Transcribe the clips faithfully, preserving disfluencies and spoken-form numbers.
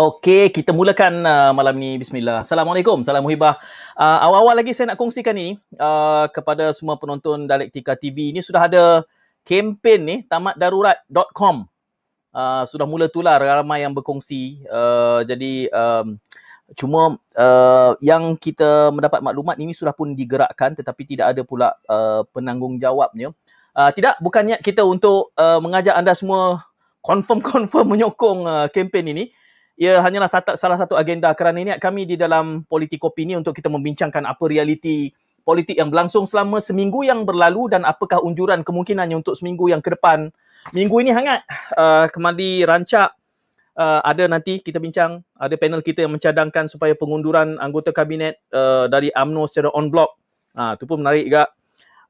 Okey, kita mulakan uh, malam ni. Bismillah. Assalamualaikum, salam muhibah. Uh, awal-awal lagi saya nak kongsikan ini uh, kepada semua penonton Dialektika T V. Ini sudah ada kempen ni, tamat darurat dot com. Uh, sudah mula tular, ramai yang berkongsi. Uh, jadi um, cuma uh, yang kita mendapat maklumat ini sudah pun digerakkan tetapi tidak ada pula uh, penanggungjawabnya. Uh, tidak, bukan niat kita untuk uh, mengajak anda semua confirm-confirm menyokong uh, kempen ini. Ia hanyalah salah satu agenda kerana niat kami di dalam Politikopi ini untuk kita membincangkan apa realiti politik yang berlangsung selama seminggu yang berlalu dan apakah unjuran kemungkinannya untuk seminggu yang ke depan. Minggu ini hangat, uh, kembali rancak, uh, ada nanti kita bincang, ada panel kita yang mencadangkan supaya pengunduran anggota kabinet uh, dari UMNO secara on block. Uh, itu pun menarik juga.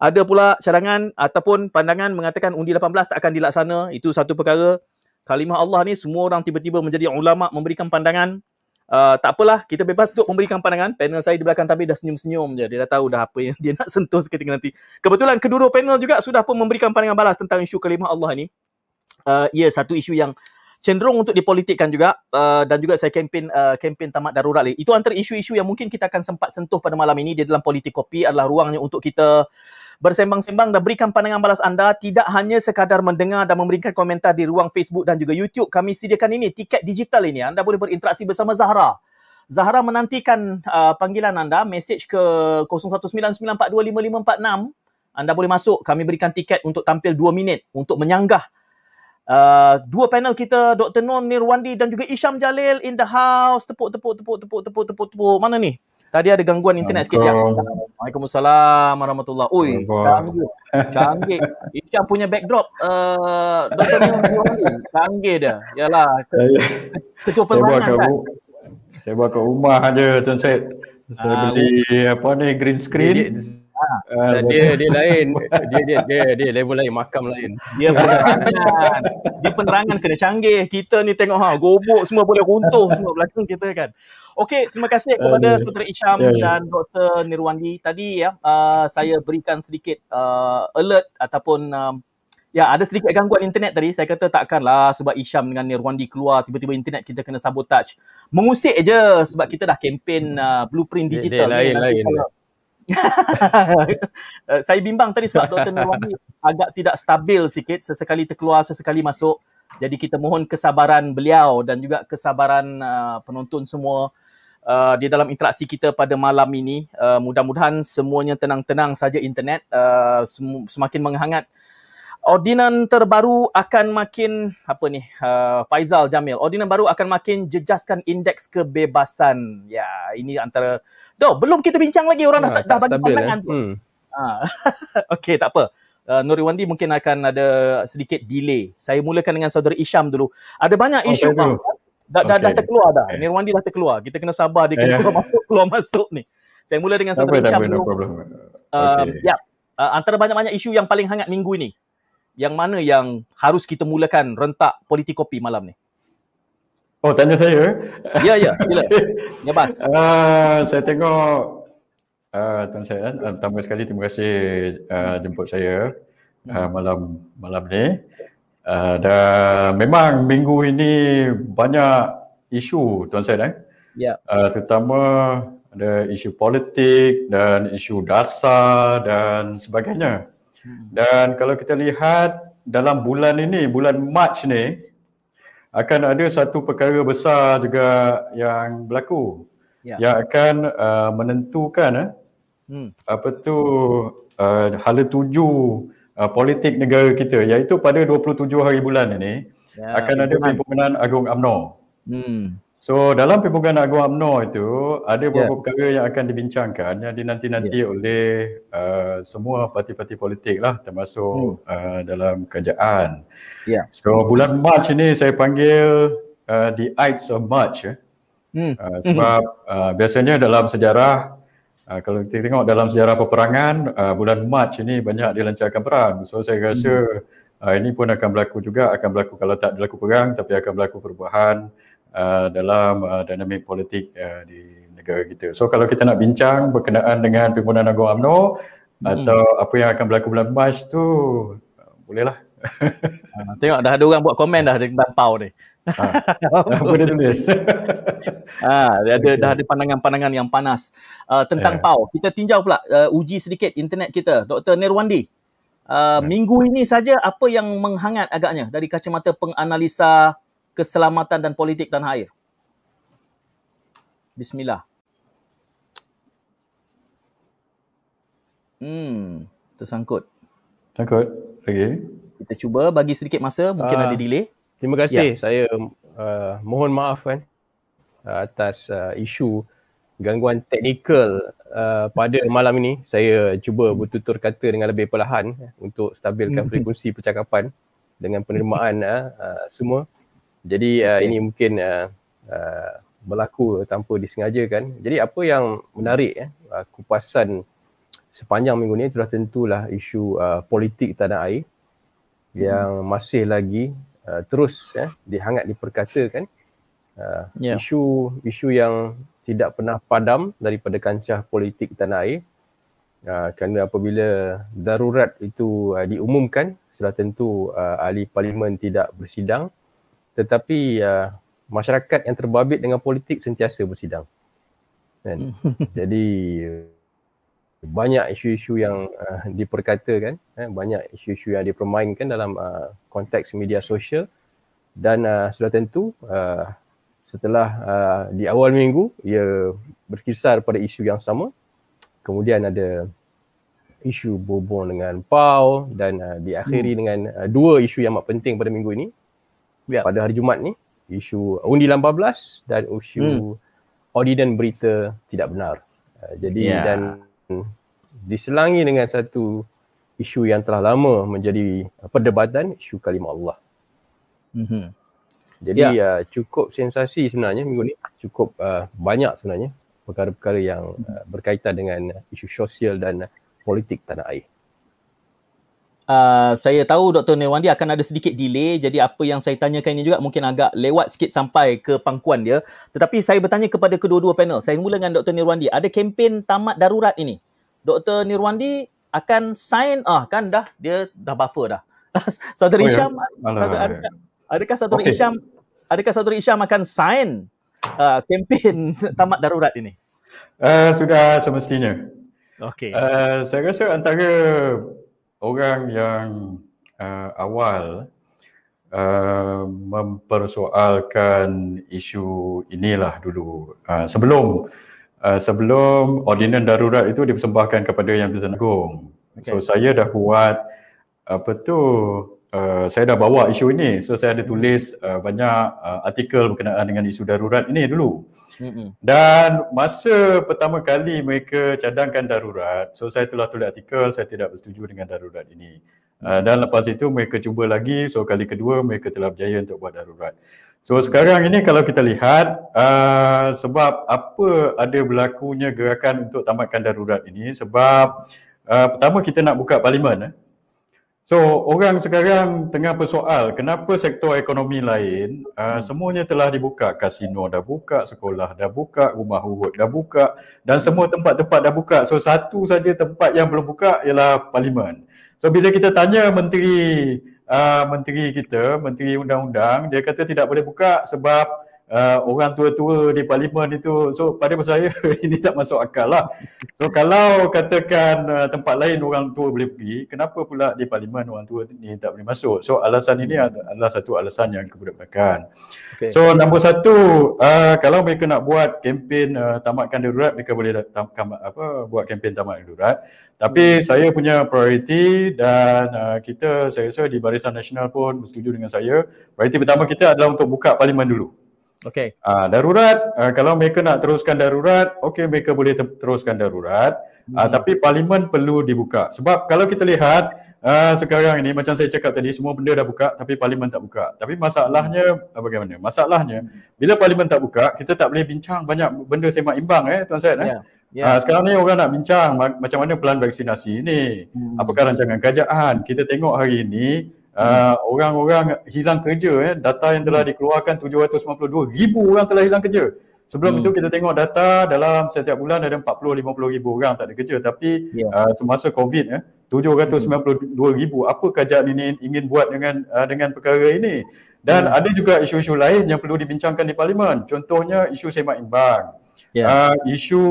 Ada pula cadangan ataupun pandangan mengatakan undi lapan belas tak akan dilaksana, itu satu perkara. Kalimah Allah ni semua orang tiba-tiba menjadi ulama memberikan pandangan. Uh, tak apalah, kita bebas untuk memberikan pandangan. Panel saya di belakang tapi dah senyum-senyum je. Dia dah tahu dah apa yang dia nak sentuh seketika nanti. Kebetulan kedua-dua panel juga sudah pun memberikan pandangan balas tentang isu kalimah Allah ni. Uh, ia satu isu yang cenderung untuk dipolitikkan juga. Uh, dan juga saya kempen uh, kempen tamat darurat ni. Itu antara isu-isu yang mungkin kita akan sempat sentuh pada malam ini di dalam Politikopi, adalah ruangnya untuk kita bersembang-sembang dan berikan pandangan balas anda. Tidak hanya sekadar mendengar dan memberikan komentar di ruang Facebook dan juga YouTube. Kami sediakan ini, tiket digital ini. Anda boleh berinteraksi bersama Zahra. Zahra menantikan uh, panggilan anda. Mesej ke kosong satu sembilan sembilan empat dua lima lima empat enam. Anda boleh masuk. Kami berikan tiket untuk tampil dua minit untuk menyanggah. Uh, dua panel kita, Doktor Nirwandi dan juga Isham Jalil in the house. Tepuk, tepuk, tepuk, tepuk, tepuk, tepuk, tepuk. Mana ni? Tadi ada gangguan internet sikit ya. Waalaikumsalam warahmatullah. Oi, canggih. Canggih. Isham punya backdrop uh, Doktor Nirwandi. Canggih dia. Yalah. Ketua penerangan kan. Saya buat kat rumah aje Tuan Syed. Saya ah, beli apa ni, green screen. Ah, dia dia lain. Dia dia dia dia level lain, makam lain. Dia penerangan. Dia penerangan kena canggih. Kita ni tengok ha, gobok semua boleh runtuh semua belakang kita kan. Okey, terima kasih kepada Saudara Isham yeah, yeah. dan Doktor Nirwandi. Tadi ya, uh, saya berikan sedikit uh, alert ataupun um, ya, ada sedikit gangguan internet tadi. Saya kata takkanlah sebab Isham dengan Nirwandi keluar tiba-tiba internet kita kena sabotage. Mengusik je sebab kita dah kempen uh, blueprint digital. Dia, dia lain, lain. uh, saya bimbang tadi sebab Doktor Nirwandi agak tidak stabil sikit, sesekali terkeluar, sesekali masuk. Jadi kita mohon kesabaran beliau dan juga kesabaran uh, penonton semua uh, di dalam interaksi kita pada malam ini. Uh, mudah-mudahan semuanya tenang-tenang saja internet, uh, sem- semakin menghangat. Ordinan terbaru akan makin, apa ni, uh, Faizal Jamil, ordinan baru akan makin jejaskan indeks kebebasan. Ya, ini antara, doh, belum kita bincang lagi, orang nah, dah, dah bagi pandangan eh. tu. Hmm. Uh, Okey, tak apa. Uh, Nirwandi mungkin akan ada sedikit delay. Saya mulakan dengan Saudara Isham dulu. Ada banyak oh, isu bang. Dah, dah, okay. dah terkeluar dah. Okay. Nirwandi dah terkeluar. Kita kena sabar dia kena yeah. keluar masuk, keluar masuk ni. Saya mula dengan Saudara Isham dulu. Um, okay. Ya, yeah. uh, antara banyak-banyak isu yang paling hangat minggu ini, yang mana yang harus kita mulakan rentak Politikopi malam ni? Oh, tanya saya? Ya, ya. Sila. Nyabas. Uh, saya tengok Uh, Tuan Syed, pertama sekali terima kasih uh, jemput saya uh, malam malam ni. Uh, dan memang minggu ini banyak isu Tuan Syed eh? yeah. uh, terutama ada isu politik dan isu dasar dan sebagainya. Hmm. Dan kalau kita lihat dalam bulan ini, bulan Mac ni akan ada satu perkara besar juga yang berlaku yeah. yang akan uh, menentukan eh, Hmm. apa tu uh, hala tuju uh, politik negara kita, iaitu pada dua puluh tujuh hari bulan ini ya, akan ada Perikatan Agung UMNO. Hmm. So dalam Perikatan Agung UMNO itu ada beberapa ya. perkara yang akan dibincangkan yang dinanti-nanti ya. oleh uh, semua parti-parti politik lah, termasuk hmm. uh, dalam kerajaan. Ya. So bulan Mac ini saya panggil uh, the Ides of March eh. hmm. uh, sebab uh, biasanya dalam sejarah, Uh, kalau kita tengok dalam sejarah peperangan, uh, bulan Mac ini banyak dilancarkan perang. So saya rasa hmm. uh, ini pun akan berlaku juga, akan berlaku kalau tak berlaku perang tapi akan berlaku perubahan uh, dalam uh, dinamik politik uh, di negara kita. So kalau kita nak bincang berkenaan dengan Perlembagaan Persekutuan UMNO hmm. atau apa yang akan berlaku bulan Mac tu, uh, bolehlah Ha, tengok dah ada orang buat komen dah tentang P A O ni. Ha. Apa dia tulis? Ah, ha, ada okay. dah ada pandangan-pandangan yang panas uh, tentang yeah. P A O. Kita tinjau pula uh, uji sedikit internet kita. Doktor Nirwandi, uh, yeah. minggu ini saja apa yang menghangat agaknya dari kacamata penganalisa keselamatan dan politik tanah air? Bismillah. Hmm, tersangkut. Sangkut. Okey. Kita cuba bagi sedikit masa, mungkin uh, ada delay. Terima kasih. Ya. Saya uh, mohon maaf kan uh, atas uh, isu gangguan teknikal uh, pada malam ini. Saya cuba bertutur kata dengan lebih perlahan untuk stabilkan frekuensi percakapan dengan penerimaan uh, uh, semua. Jadi uh, okay. ini mungkin uh, uh, berlaku tanpa disengajakan. Jadi apa yang menarik eh, uh, kupasan sepanjang minggu ni telah tentulah isu uh, politik tanah air yang masih lagi uh, terus eh, dihangat diperkatakan. Uh, yeah. isu isu yang tidak pernah padam daripada kancah politik tanah air, uh, kerana apabila darurat itu uh, diumumkan, sudah tentu uh, ahli parlimen tidak bersidang, tetapi uh, masyarakat yang terbabit dengan politik sentiasa bersidang. Kan? Jadi uh, banyak isu-isu yang uh, diperkatakan, eh, banyak isu-isu yang dipermainkan dalam uh, konteks media sosial, dan uh, sudah tentu uh, setelah uh, di awal minggu ia berkisar pada isu yang sama, kemudian ada isu berhubung dengan P A U dan uh, diakhiri hmm. dengan uh, dua isu yang amat penting pada minggu ini, ya. Pada hari Jumaat ni, isu undi lapan belas dan isu hmm. ordinan berita tidak benar. Uh, jadi ya. dan diselangi dengan satu isu yang telah lama menjadi perdebatan, isu kalimah Allah. Mm-hmm. Jadi yeah. uh, cukup sensasi sebenarnya minggu ni, cukup uh, banyak sebenarnya perkara-perkara yang uh, berkaitan dengan isu sosial dan uh, politik tanah air. Uh, saya tahu Doktor Nirwandi akan ada sedikit delay, jadi apa yang saya tanyakan ini juga mungkin agak lewat sikit sampai ke pangkuan dia. Tetapi saya bertanya kepada kedua-dua panel. Saya mula dengan Doktor Nirwandi. Ada kempen tamat darurat ini. Doktor Nirwandi akan sign, ah kan dah, dia dah buffer dah. Saudara oh, Isham, ya. Saudara, adakah, adakah Saudara okay. Isham, adakah Saudara Isham akan sign uh, kempen tamat darurat ini? Uh, sudah semestinya. Okey. Uh, saya rasa antara orang yang uh, awal uh, mempersoalkan isu inilah dulu uh, sebelum uh, sebelum ordinan darurat itu dipersembahkan kepada Yang di-Pertuan Agong. Okay. So saya dah buat apa tu uh, saya dah bawa isu ini. So saya ada tulis uh, banyak uh, artikel berkenaan dengan isu darurat ini dulu. Mm-hmm. Dan masa pertama kali mereka cadangkan darurat, so saya telah tulis artikel, saya tidak bersetuju dengan darurat ini. Mm-hmm. uh, Dan lepas itu mereka cuba lagi, so kali kedua mereka telah berjaya untuk buat darurat. So sekarang ini kalau kita lihat uh, sebab apa ada berlakunya gerakan untuk tamatkan darurat ini, sebab uh, pertama kita nak buka parlimen eh. So orang sekarang tengah persoal kenapa sektor ekonomi lain uh, hmm. semuanya telah dibuka. Kasino dah buka, sekolah dah buka, rumah urut dah buka, dan semua tempat-tempat dah buka. So satu saja tempat yang belum buka ialah parlimen. So bila kita tanya menteri uh, menteri kita, menteri undang-undang, dia kata tidak boleh buka sebab Uh, orang tua-tua di parlimen itu. So pada masa saya ini tak masuk akal lah. So kalau katakan uh, tempat lain orang tua boleh pergi, kenapa pula di parlimen orang tua ni tak boleh masuk? So alasan ini adalah satu alasan yang kebudak-budakan. Okay. So nombor satu, uh, kalau mereka nak buat kempen uh, tamatkan darurat, mereka boleh tam- kam- apa, buat kempen tamatkan darurat. Tapi saya punya prioriti, dan uh, kita, saya rasa di Barisan Nasional pun bersetuju dengan saya, prioriti pertama kita adalah untuk buka parlimen dulu. Okey. Uh, darurat, uh, kalau mereka nak teruskan darurat, okey, mereka boleh te- teruskan darurat. Uh, hmm. Tapi parlimen perlu dibuka. Sebab kalau kita lihat uh, sekarang ini, macam saya cakap tadi, semua benda dah buka tapi parlimen tak buka. Tapi masalahnya uh, bagaimana? Masalahnya bila parlimen tak buka, kita tak boleh bincang banyak benda semak imbang eh Tuan Syed. Yeah. Eh? Yeah. Uh, sekarang ni orang nak bincang ma- macam mana pelan vaksinasi ni. Hmm. Apakah rancangan kerajaan? Kita tengok hari ini Uh, hmm. orang-orang hilang kerja eh. Data yang telah dikeluarkan tujuh ratus sembilan puluh dua ribu orang telah hilang kerja. Sebelum hmm. itu kita tengok data dalam setiap bulan ada empat puluh hingga lima puluh ribu orang tak ada kerja. Tapi yeah. uh, semasa COVID eh, tujuh ratus sembilan puluh dua ribu. Apa kerajaan ini ingin buat dengan uh, dengan perkara ini? Dan hmm. ada juga isu-isu lain yang perlu dibincangkan di parlimen. Contohnya isu semak imbang. Yeah. Uh, isu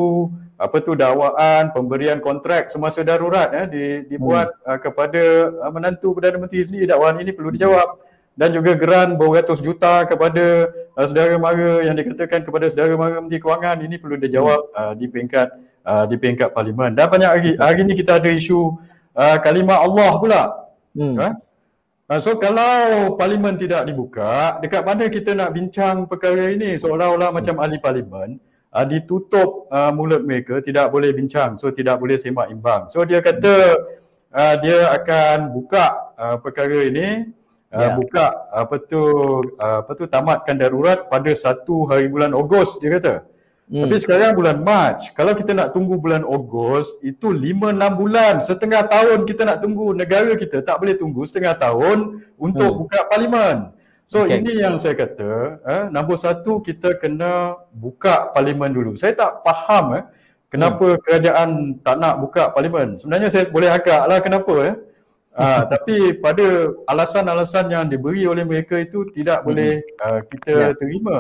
apa tu dakwaan pemberian kontrak semasa darurat eh, di, dibuat hmm. uh, kepada uh, menantu Perdana Menteri sendiri. Dakwaan ini perlu dijawab. Dan juga geran beratus juta kepada uh, saudara mara yang dikatakan kepada saudara mara Menteri Kewangan, ini perlu dijawab uh, di peringkat uh, di peringkat parlimen. Dan banyak hari, hari ini kita ada isu uh, kalimah Allah pula. Hmm. Huh? So kalau parlimen tidak dibuka, dekat mana kita nak bincang perkara ini? Seolah-olah macam ahli parlimen uh, ditutup uh, mulut mereka, tidak boleh bincang, so tidak boleh semak imbang. So dia kata uh, dia akan buka uh, perkara ini, uh, yeah. buka apa tu uh, apa tu tamatkan darurat pada satu hari bulan Ogos dia kata. Hmm. Tapi sekarang bulan Mac, kalau kita nak tunggu bulan Ogos, itu lima enam bulan, setengah tahun kita nak tunggu. Negara kita tak boleh tunggu setengah tahun untuk hmm. buka parlimen. So okay. ini yang saya kata, eh, nombor satu, kita kena buka parlimen dulu. Saya tak faham eh, kenapa hmm. kerajaan tak nak buka parlimen. Sebenarnya saya boleh agak lah kenapa eh. Uh, tapi pada alasan-alasan yang diberi oleh mereka itu tidak hmm. boleh uh, kita yeah. terima.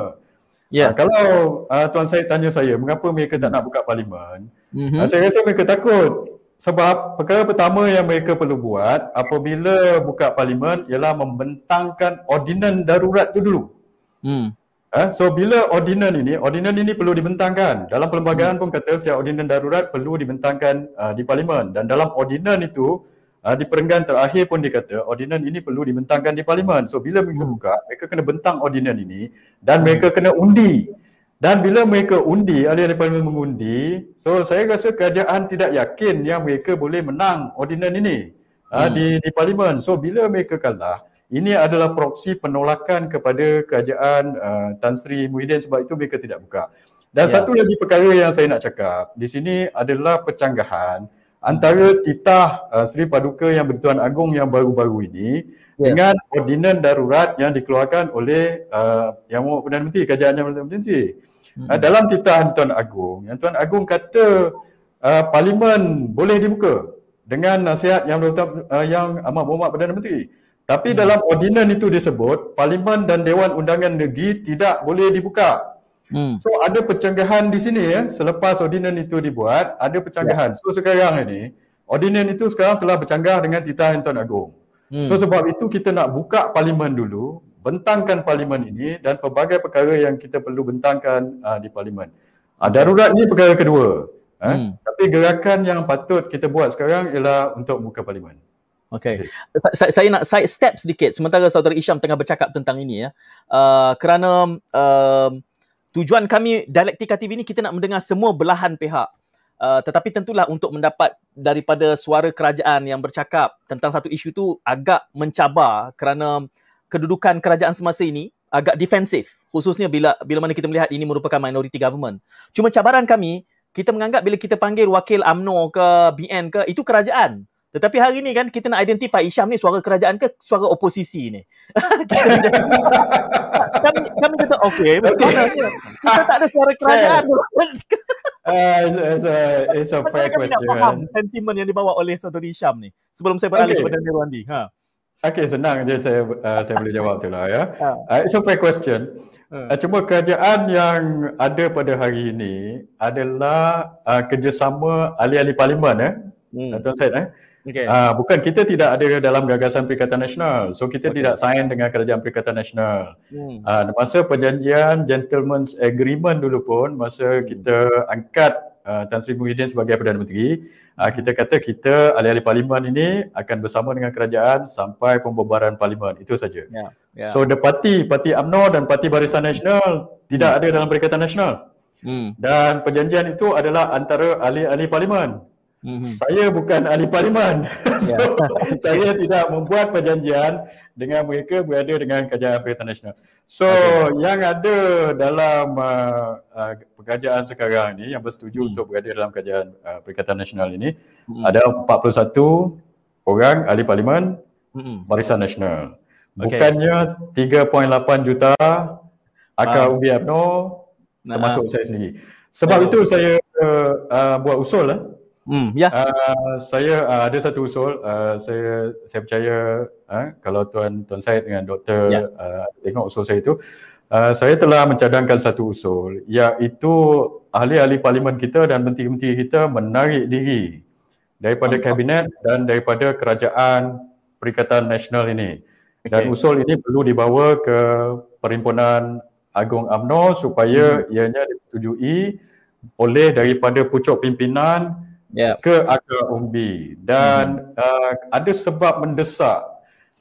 Ya, yeah. uh, kalau uh, Tuan Syed tanya saya mengapa mereka tak nak buka parlimen, mm-hmm. uh, saya rasa mereka takut. Sebab perkara pertama yang mereka perlu buat apabila buka parlimen ialah membentangkan ordinan darurat tu dulu. Mm. Uh, so bila ordinan ini, ordinan ini perlu dibentangkan. Dalam perlembagaan mm. pun kata setiap ordinan darurat perlu dibentangkan uh, di parlimen. Dan dalam ordinan itu uh, di perenggan terakhir pun dikata ordinan ini perlu dibentangkan di parlimen. So bila mereka buka, mereka kena bentang ordinan ini dan mereka kena undi. Dan bila mereka undi, ahli-ahli parlimen mengundi, so saya rasa kerajaan tidak yakin yang mereka boleh menang ordinan ini uh, hmm. di, di parlimen. So bila mereka kalah, ini adalah proksi penolakan kepada kerajaan uh, Tan Sri Muhyiddin, sebab itu mereka tidak buka. Dan ya. satu lagi perkara yang saya nak cakap di sini adalah percanggahan antara titah uh, Seri Paduka Yang Di-Pertuan Agong yang baru-baru ini yeah. dengan ordinan darurat yang dikeluarkan oleh uh, Yang Mahu Perdana Menteri, Kerajaan Yang Mahu Perdana Menteri. Mm-hmm. uh, dalam titah Yang Di-Pertuan Agong, Yang Di-Pertuan Agong kata uh, parlimen boleh dibuka dengan nasihat Yang Bertuan, uh, Yang Amat Berhormat Perdana Menteri. Tapi mm-hmm. dalam ordinan itu disebut parlimen dan Dewan Undangan Negeri tidak boleh dibuka. Hmm. So ada percanggahan di sini ya, selepas ordinan itu dibuat ada percanggahan. So sekarang ini ordinan itu sekarang telah bercanggah dengan titah Yang di-Pertuan Agong. Hmm. So sebab itu kita nak buka parlimen dulu, bentangkan parlimen ini dan pelbagai perkara yang kita perlu bentangkan uh, di parlimen. Uh, darurat ni perkara kedua. Eh? Hmm. Tapi gerakan yang patut kita buat sekarang ialah untuk buka parlimen. Okey. Saya, saya nak side step sedikit sementara Saudara Isham tengah bercakap tentang ini ya. Uh, kerana uh, tujuan kami Dialektika T V ni kita nak mendengar semua belahan pihak. Uh, tetapi tentulah untuk mendapat daripada suara kerajaan yang bercakap tentang satu isu tu agak mencabar kerana kedudukan kerajaan semasa ini agak defensif. Khususnya bila bila mana kita melihat ini merupakan minority government. Cuma cabaran kami, kita menganggap bila kita panggil wakil UMNO ke B N ke, itu kerajaan. Tetapi hari ni kan kita nak identify Isham ni suara kerajaan ke suara oposisi ni. kami kami kata okey, betul lah. Kita tak ada suara kerajaan. uh, it's a, it's a fair question. Nak faham sentimen yang dibawa oleh Saudara Isham ni sebelum saya beralih okay. kepada Nirwandi. Ha. Okey, senang je saya uh, saya boleh jawab tu lah ya. Uh, it's a fair question. Uh, cuma kerajaan yang ada pada hari ini adalah uh, kerjasama ahli-ahli parlimen eh. Hmm. Tuan Syed eh. Okay. Uh, bukan, kita tidak ada dalam gagasan Perikatan Nasional. So kita okay. tidak sign dengan Kerajaan Perikatan Nasional. hmm. uh, Masa perjanjian Gentleman's Agreement dulu pun, masa kita angkat uh, Tan Sri Muhyiddin sebagai Perdana Menteri, uh, kita kata kita ahli-ahli parlimen ini akan bersama dengan kerajaan sampai pembubaran parlimen. Itu saja. yeah. yeah. So the party, parti UMNO dan parti Barisan Nasional hmm. tidak ada dalam Perikatan Nasional. hmm. Dan perjanjian itu adalah antara ahli-ahli parlimen. Mm-hmm. Saya bukan ahli parlimen. So, yeah. saya tidak membuat perjanjian dengan mereka berada dengan Kerajaan Perikatan Nasional. So okay. yang ada dalam uh, uh, kerajaan sekarang ini yang bersetuju mm. untuk berada dalam Kerajaan uh, Perikatan Nasional ini mm. ada empat puluh satu orang ahli parlimen mm. Barisan Nasional. Okay. Bukannya tiga perpuluhan lapan juta akar um. ubi UMNO termasuk nah. saya sendiri. Sebab oh. itu saya uh, uh, buat usul lah. Hmm, ya. Uh, saya uh, ada satu usul. Uh, saya saya percaya uh, kalau tuan tuan Syed dengan doktor ya. uh, tengok usul saya itu, uh, saya telah mencadangkan satu usul, iaitu ahli-ahli parlimen kita dan menteri-menteri kita menarik diri daripada kabinet dan daripada kerajaan Perikatan Nasional ini. Dan okay. usul ini perlu dibawa ke Perhimpunan Agong UMNO supaya hmm. ianya disetujui oleh daripada pucuk pimpinan yeah. ke akar umbi. Dan hmm. uh, ada sebab mendesak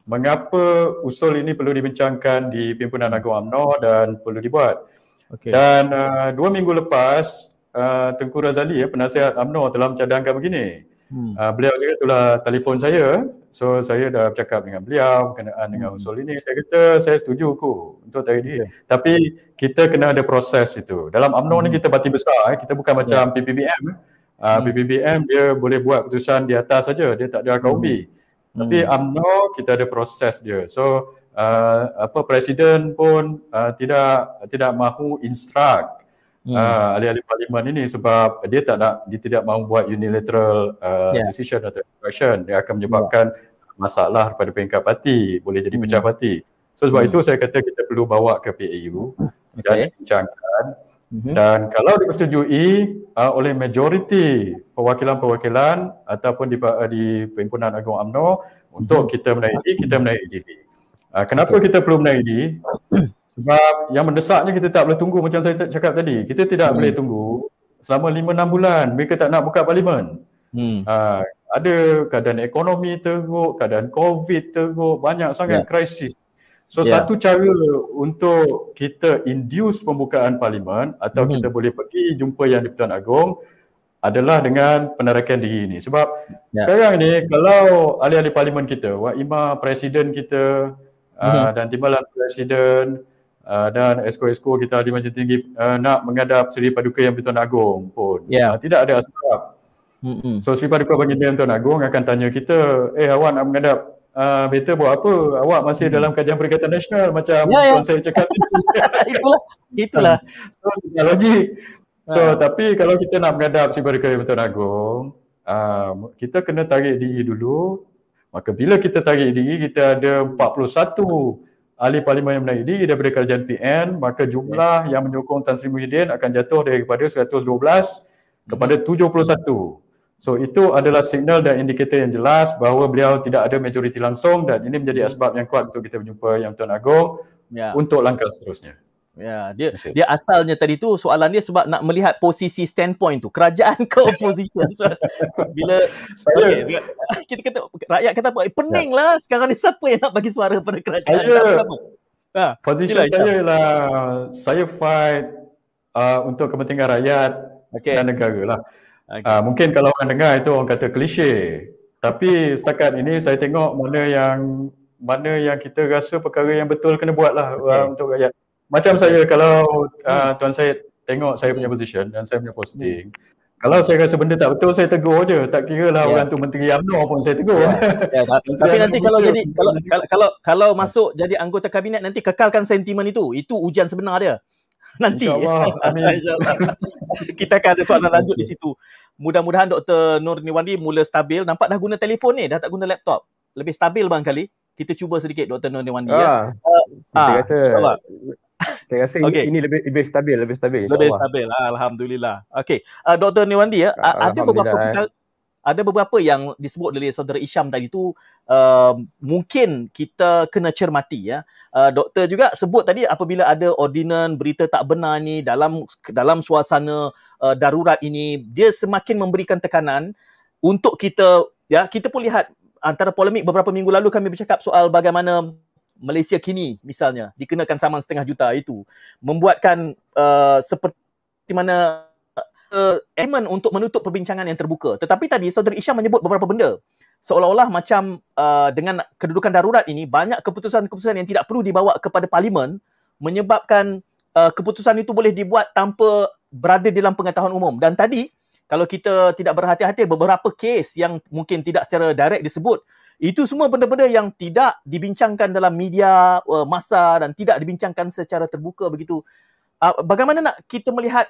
mengapa usul ini perlu dibincangkan di Perhimpunan Agong UMNO dan perlu dibuat. Okay. Dan uh, dua minggu lepas uh, Tengku Razali, ya, penasihat UMNO, telah mencadangkan begini. Hmm. Uh, beliau juga telah telefon saya, so saya dah bercakap dengan beliau berkenaan dengan hmm. usul ini. Saya kata saya setuju aku untuk tarik diri, okay. tapi kita kena ada proses itu. Dalam UMNO hmm. ni kita parti besar, eh. kita bukan hmm. macam P P B M. uh, hmm. P P B M dia boleh buat keputusan di atas saja, dia tak ada akar umbi. hmm. Tapi UMNO kita ada proses dia, so uh, apa presiden pun uh, tidak tidak mahu instruct Uh, ahli-ahli parlimen ini sebab dia tak nak, dia tidak mahu buat unilateral uh, yeah. decision atau action. Dia akan menyebabkan yeah. masalah pada peringkat parti, boleh jadi mm. pecah parti. So sebab mm. itu saya kata kita perlu bawa ke P A U okay. dan bincangkan. Mm-hmm. Dan kalau disetujui uh, oleh majoriti perwakilan-perwakilan ataupun di, uh, di Perhimpunan Agong UMNO untuk mm. kita menaik diri, kita menaik diri. Uh, kenapa okay. kita perlu menaik diri? Sebab yang mendesaknya kita tak boleh tunggu, macam saya cakap tadi. Kita tidak hmm. boleh tunggu selama lima enam bulan mereka tak nak buka parlimen. Hmm. Ha, ada keadaan ekonomi teruk, keadaan COVID teruk, banyak sangat yeah. krisis. So yeah. satu cara untuk kita induce pembukaan parlimen atau hmm. kita boleh pergi jumpa Yang di-Pertuan Agong adalah dengan penarikan diri ini. Sebab yeah. sekarang ni kalau ahli-ahli parlimen kita, Wa'imah, Presiden kita hmm. uh, dan Timbalan Presiden Uh, dan esko-esko kita di Majlis Tinggi uh, nak menghadap Seri Paduka Yang di-Pertuan Agong pun yeah. uh, tidak ada asbab. Mm-hmm. So Seri Paduka Yang di-Pertuan Agong akan tanya kita, eh awak nak menghadap uh, beta buat apa? Awak masih mm-hmm. dalam kajian Perikatan Nasional macam yeah, yeah. saya cakap. Itulah, itulah. So logik. So uh. tapi kalau kita nak menghadap Seri Paduka Yang di-Pertuan Agong, uh, kita kena tarik diri dulu. Maka bila kita tarik diri, kita ada empat puluh satu ahli parlimen yang menarik diri daripada kerajaan P N, maka jumlah okay. yang menyokong Tan Sri Muhyiddin akan jatuh daripada seratus dua belas kepada tujuh puluh satu. So itu adalah signal dan indikator yang jelas bahawa beliau tidak ada majoriti langsung, dan ini menjadi asbab yang kuat untuk kita berjumpa Yang di-Pertuan Agong yeah. untuk langkah seterusnya. Ya, dia dia asalnya tadi tu soalan dia sebab nak melihat posisi standpoint tu, kerajaan ke opposition. So, bila saya okay, kita kata rakyat kata apa, eh, pening lah sekarang ni siapa yang nak bagi suara pada kerajaan. Saya, ha, posisi saya ialah saya fight uh, untuk kepentingan rakyat okay. dan negara lah. Okay. Uh, mungkin kalau orang dengar itu orang kata klise, tapi setakat ini saya tengok mana yang mana yang kita rasa perkara yang betul kena buatlah okay. uh, untuk rakyat. Macam saya kalau uh, Tuan Syed tengok saya punya position dan saya punya posting, hmm. kalau saya rasa benda tak betul, saya tegur je. Tak kira lah yeah. orang tu menteri UMNO pun saya tegur. Yeah. Yeah. tapi, tapi nanti kalau jadi kalau kalau kalau, kalau masuk jadi anggota kabinet, nanti kekalkan sentimen itu. Itu ujian sebenar dia. Nanti kita akan ada soalan lanjut di situ. Mudah-mudahan Doktor Nur Nirwandi mula stabil. Nampak dah guna telefon ni, dah tak guna laptop. Lebih stabil barangkali. Kita cuba sedikit Doktor Nur Nirwandi ah, ya. Uh, saya ah, rasa Allah. Saya rasa okay. ini, ini lebih lebih stabil, lebih stabil. Lebih stabil. Alhamdulillah. Okey, uh, Doktor Nirwandi ya, ada beberapa eh. ada beberapa yang disebut oleh Saudara Isham tadi tu uh, mungkin kita kena cermati ya. Uh, doktor juga sebut tadi apabila ada ordinan berita tak benar ni dalam dalam suasana uh, darurat ini, dia semakin memberikan tekanan untuk kita ya. Kita pun lihat antara polemik beberapa minggu lalu kami bercakap soal bagaimana Malaysia kini misalnya dikenakan saman setengah juta, itu membuatkan uh, seperti mana uh, elemen untuk menutup perbincangan yang terbuka. Tetapi tadi Saudara Isham menyebut beberapa benda seolah-olah macam uh, dengan kedudukan darurat ini banyak keputusan-keputusan yang tidak perlu dibawa kepada parlimen, menyebabkan uh, keputusan itu boleh dibuat tanpa berada dalam pengetahuan umum. Dan tadi kalau kita tidak berhati-hati, beberapa kes yang mungkin tidak secara direct disebut, itu semua benda-benda yang tidak dibincangkan dalam media masa dan tidak dibincangkan secara terbuka begitu. Bagaimana nak kita melihat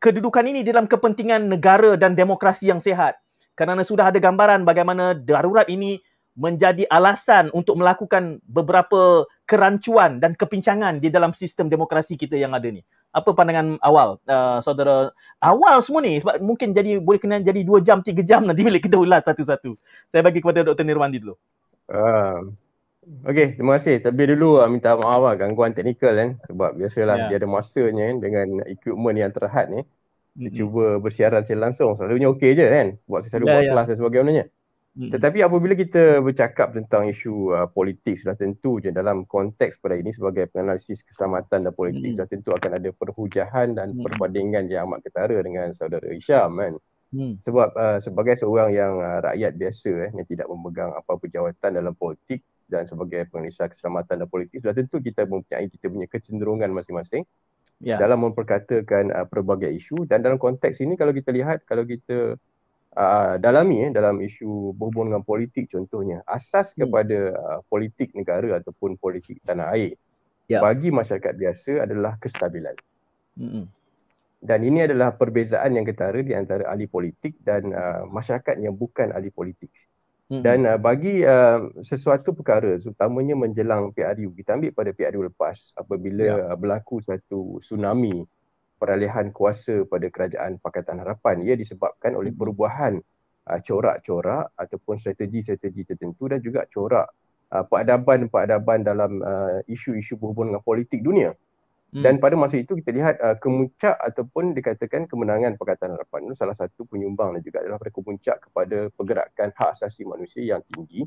kedudukan ini dalam kepentingan negara dan demokrasi yang sihat? kerana sudah ada gambaran bagaimana darurat ini menjadi alasan untuk melakukan beberapa kerancuan dan kepincangan di dalam sistem demokrasi kita yang ada ni. Apa pandangan awal, uh, saudara? Awal semua ni, sebab mungkin jadi boleh kena jadi dua jam, tiga jam nanti bila kita ulas satu-satu. Saya bagi kepada Doktor Nirwandi dulu. Uh, Okey, terima kasih. Tapi dulu uh, minta maaf lah, gangguan teknikal kan. Sebab biasalah yeah. dia ada masanya kan, dengan equipment yang terhad ni. Dia mm-hmm. cuba bersiaran secara langsung. Selalunya okey je kan. Sebab saya selalu yeah, buat yeah. kelas dan sebagainya. Tetapi apabila kita bercakap tentang isu uh, politik, sudah tentu je dalam konteks pada ini sebagai penganalisis keselamatan dan politik, mm. sudah tentu akan ada perhujahan dan mm. perbandingan yang amat ketara dengan saudara Isham kan. Mm. Sebab uh, sebagai seorang yang uh, rakyat biasa eh, yang tidak memegang apa-apa jawatan dalam politik dan sebagai penganalisis keselamatan dan politik, sudah tentu kita mempunyai kita punya kecenderungan masing-masing yeah. dalam memperkatakan uh, pelbagai isu. Dan dalam konteks ini kalau kita lihat, kalau kita Uh, dalami eh, dalam isu berhubungan dengan politik contohnya, asas hmm. kepada uh, politik negara ataupun politik tanah air yeah. bagi masyarakat biasa adalah kestabilan. Hmm. Dan ini adalah perbezaan yang ketara di antara ahli politik dan uh, masyarakat yang bukan ahli politik. Hmm. Dan uh, bagi uh, sesuatu perkara, terutamanya menjelang P R U, kita ambil pada P R U lepas apabila yeah. berlaku satu tsunami peralihan kuasa pada kerajaan Pakatan Harapan. Ia disebabkan oleh perubahan uh, corak-corak ataupun strategi-strategi tertentu dan juga corak uh, peradaban-peradaban dalam uh, isu-isu berhubungan dengan politik dunia. Hmm. Dan pada masa itu kita lihat uh, kemuncak ataupun dikatakan kemenangan Pakatan Harapan itu salah satu penyumbang dan juga adalah kemuncak kepada pergerakan hak asasi manusia yang tinggi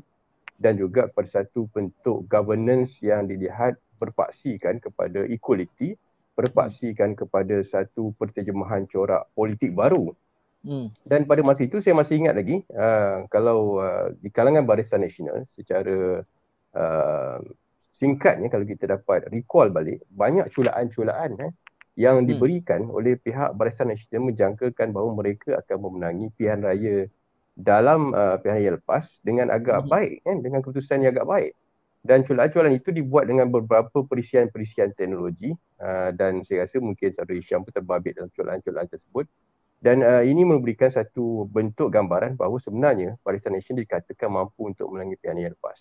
dan juga pada satu bentuk governance yang dilihat berpaksikan kepada equality, berpaksikan kepada satu penterjemahan corak politik baru. Hmm. Dan pada masa itu saya masih ingat lagi uh, kalau uh, di kalangan Barisan Nasional secara uh, singkatnya kalau kita dapat recall balik, banyak culaan-culaan eh, yang hmm. diberikan oleh pihak Barisan Nasional menjangkakan bahawa mereka akan memenangi pilihan raya dalam uh, pilihan raya lepas dengan agak hmm. baik, eh, dengan keputusan yang agak baik. Dan culaan-culaan itu dibuat dengan beberapa perisian-perisian teknologi uh, dan saya rasa mungkin saudara Isham pun terbabit dalam culaan-culaan tersebut. Dan uh, ini memberikan satu bentuk gambaran bahawa sebenarnya Barisan Nasional dikatakan mampu untuk menangani pilihan raya lepas.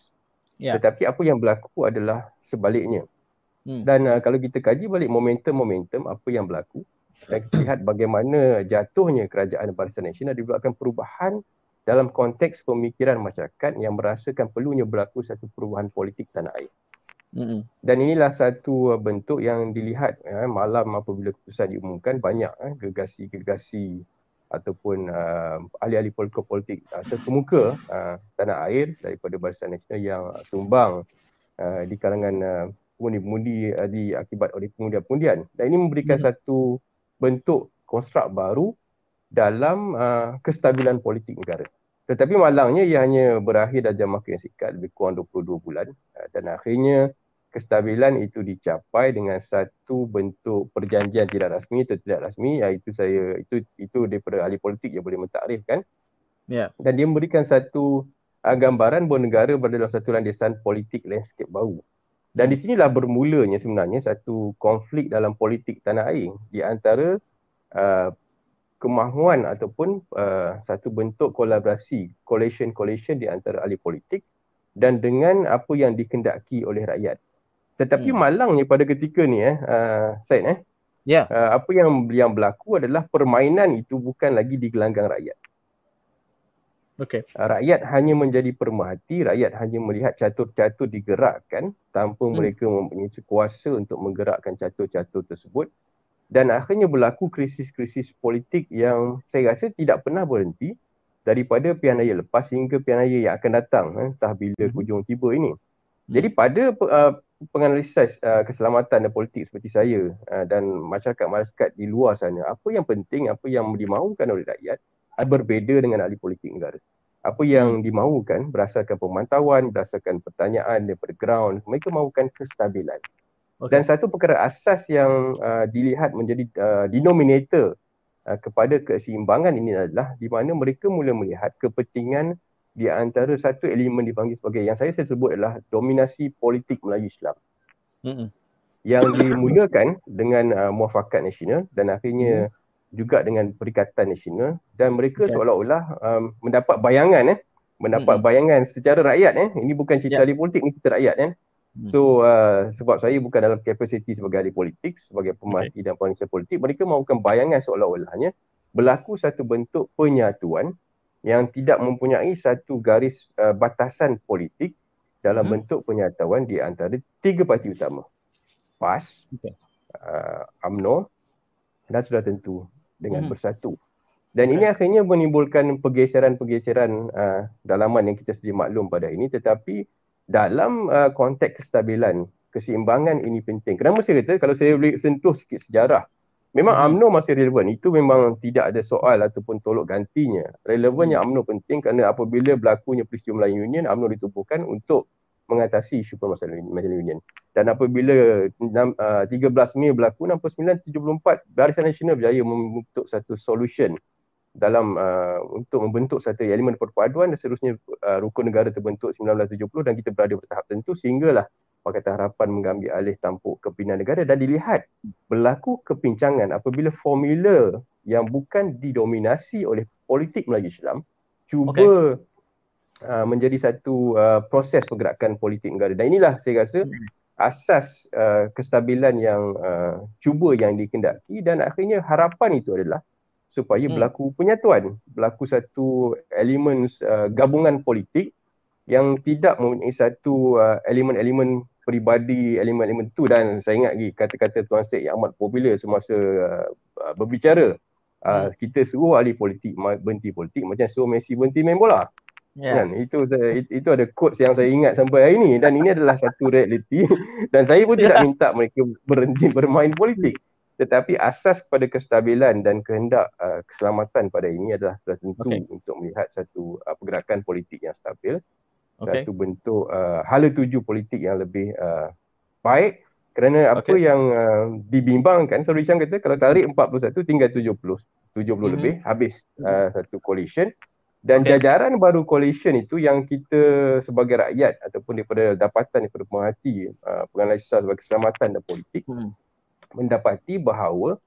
Yeah. Tetapi apa yang berlaku adalah sebaliknya. Hmm. Dan uh, kalau kita kaji balik momentum-momentum apa yang berlaku dan kita lihat bagaimana jatuhnya kerajaan Barisan Nasional dibuatkan perubahan dalam konteks pemikiran masyarakat yang merasakan perlunya berlaku satu perubahan politik tanah air. Mm-hmm. Dan inilah satu bentuk yang dilihat eh, malam apabila keputusan diumumkan, banyak eh, gegasi-gegasi ataupun uh, ahli-ahli politik uh, terkemuka uh, tanah air daripada Barisan Nasional yang tumbang uh, di kalangan uh, pemundi-pemundi uh, diakibat oleh pengundian-pengundian. Dan ini memberikan mm-hmm. satu bentuk konstruk baru dalam uh, kestabilan politik negara. Tetapi malangnya ia hanya berakhir dalam masa yang singkat, lebih kurang dua puluh dua bulan uh, dan akhirnya kestabilan itu dicapai dengan satu bentuk perjanjian tidak rasmi atau tidak rasmi, iaitu saya itu itu daripada ahli politik yang boleh mentakrifkan. Ya. Yeah. Dan dia memberikan satu uh, gambaran bahawa negara berada dalam satu landasan politik landscape baru. Dan di sinilah bermulanya sebenarnya satu konflik dalam politik tanah air di antara uh, kemahuan ataupun uh, satu bentuk kolaborasi, collation-collation di antara ahli politik dan dengan apa yang dikendaki oleh rakyat. Tetapi hmm. malangnya pada ketika ni eh uh, Syed eh yeah. uh, apa yang yang berlaku adalah permainan itu bukan lagi di gelanggang rakyat. Okey. Uh, rakyat hanya menjadi pemerhati, rakyat hanya melihat catur-catur digerakkan tanpa hmm. mereka mempunyai kuasa untuk menggerakkan catur-catur tersebut. Dan akhirnya berlaku krisis-krisis politik yang saya rasa tidak pernah berhenti daripada pilihan raya lepas hingga pilihan raya yang akan datang, eh, entah bila hujung tiba ini. Jadi pada uh, penganalisis uh, keselamatan dan politik seperti saya uh, dan masyarakat-masyarakat di luar sana, apa yang penting, apa yang dimaukan oleh rakyat berbeza dengan ahli politik negara. Apa yang dimaukan berdasarkan pemantauan, berdasarkan pertanyaan daripada ground, mereka mahukan kestabilan. Okay. Dan satu perkara asas yang uh, dilihat menjadi uh, denominator uh, kepada keseimbangan ini adalah di mana mereka mula melihat kepentingan di antara satu elemen dipanggil sebagai yang saya sebut adalah dominasi politik Melayu Islam. Mm-hmm. Yang dimulakan dengan uh, Muafakat Nasional dan akhirnya mm. juga dengan Perikatan Nasional, dan mereka okay. seolah-olah um, mendapat bayangan eh mendapat mm-hmm. bayangan secara rakyat eh ini bukan cerita yeah. ahli politik, ni cerita rakyat kan. Eh. So uh, sebab saya bukan dalam kapasiti sebagai ahli politik, sebagai pemerhati okay. dan pengurusan politik, mereka mahukan bayangan seolah-olahnya berlaku satu bentuk penyatuan yang tidak mempunyai satu garis uh, batasan politik dalam hmm. bentuk penyatuan di antara tiga parti utama, P A S, okay. uh, UMNO dan sudah tentu dengan hmm. Bersatu. Dan okay. ini akhirnya menimbulkan pergeseran-pergeseran uh, dalaman yang kita sedia maklum pada ini, tetapi dalam uh, konteks kestabilan, keseimbangan ini penting. Kenapa saya kata, kalau saya boleh sentuh sikit sejarah, memang hmm. UMNO masih relevan, itu memang tidak ada soal ataupun tolok gantinya. Relevannya UMNO penting kerana apabila berlakunya peristiwa Melayu Union, UMNO ditubuhkan untuk mengatasi isu permasalahan Melayu Union. Dan apabila tiga belas Mei berlaku enam puluh sembilan tujuh puluh empat, Barisan Nasional berjaya membentuk satu solution dalam uh, untuk membentuk satu elemen perpaduan, dan seterusnya uh, Rukun Negara terbentuk seribu sembilan ratus tujuh puluh, dan kita berada pada tahap tentu sehinggalah Pakatan Harapan mengambil alih tampuk kepimpinan negara, dan dilihat berlaku kepincangan apabila formula yang bukan didominasi oleh politik Melayu Islam cuba okay. uh, menjadi satu uh, proses pergerakan politik negara. Dan inilah saya rasa asas uh, kestabilan yang uh, cuba yang dikendaki, dan akhirnya harapan itu adalah supaya berlaku penyatuan, berlaku satu elemen uh, gabungan politik yang tidak mempunyai satu uh, elemen-elemen peribadi, elemen-elemen tu. Dan saya ingat lagi kata-kata Tuan Syed yang amat popular semasa uh, berbicara. Uh, hmm. Kita suruh ahli politik berhenti politik macam suruh Messi berhenti main bola. Yeah. Kan? Itu itu ada quotes yang saya ingat sampai hari ini, dan ini adalah satu realiti dan saya pun tidak minta mereka berhenti bermain politik. Tetapi asas pada kestabilan dan kehendak uh, keselamatan pada ini adalah sudah tentu okay. untuk melihat satu uh, pergerakan politik yang stabil. Okay. Satu bentuk uh, hala tuju politik yang lebih uh, baik, kerana apa okay. yang uh, dibimbangkan, Saudara Isham kata kalau tarik empat puluh satu tinggal tujuh puluh, tujuh puluh mm-hmm. lebih habis uh, satu coalition, dan okay. jajaran baru coalition itu yang kita sebagai rakyat ataupun daripada dapatan daripada pemerhati uh, penganalisa sebagai keselamatan dan politik mm. mendapati bahawa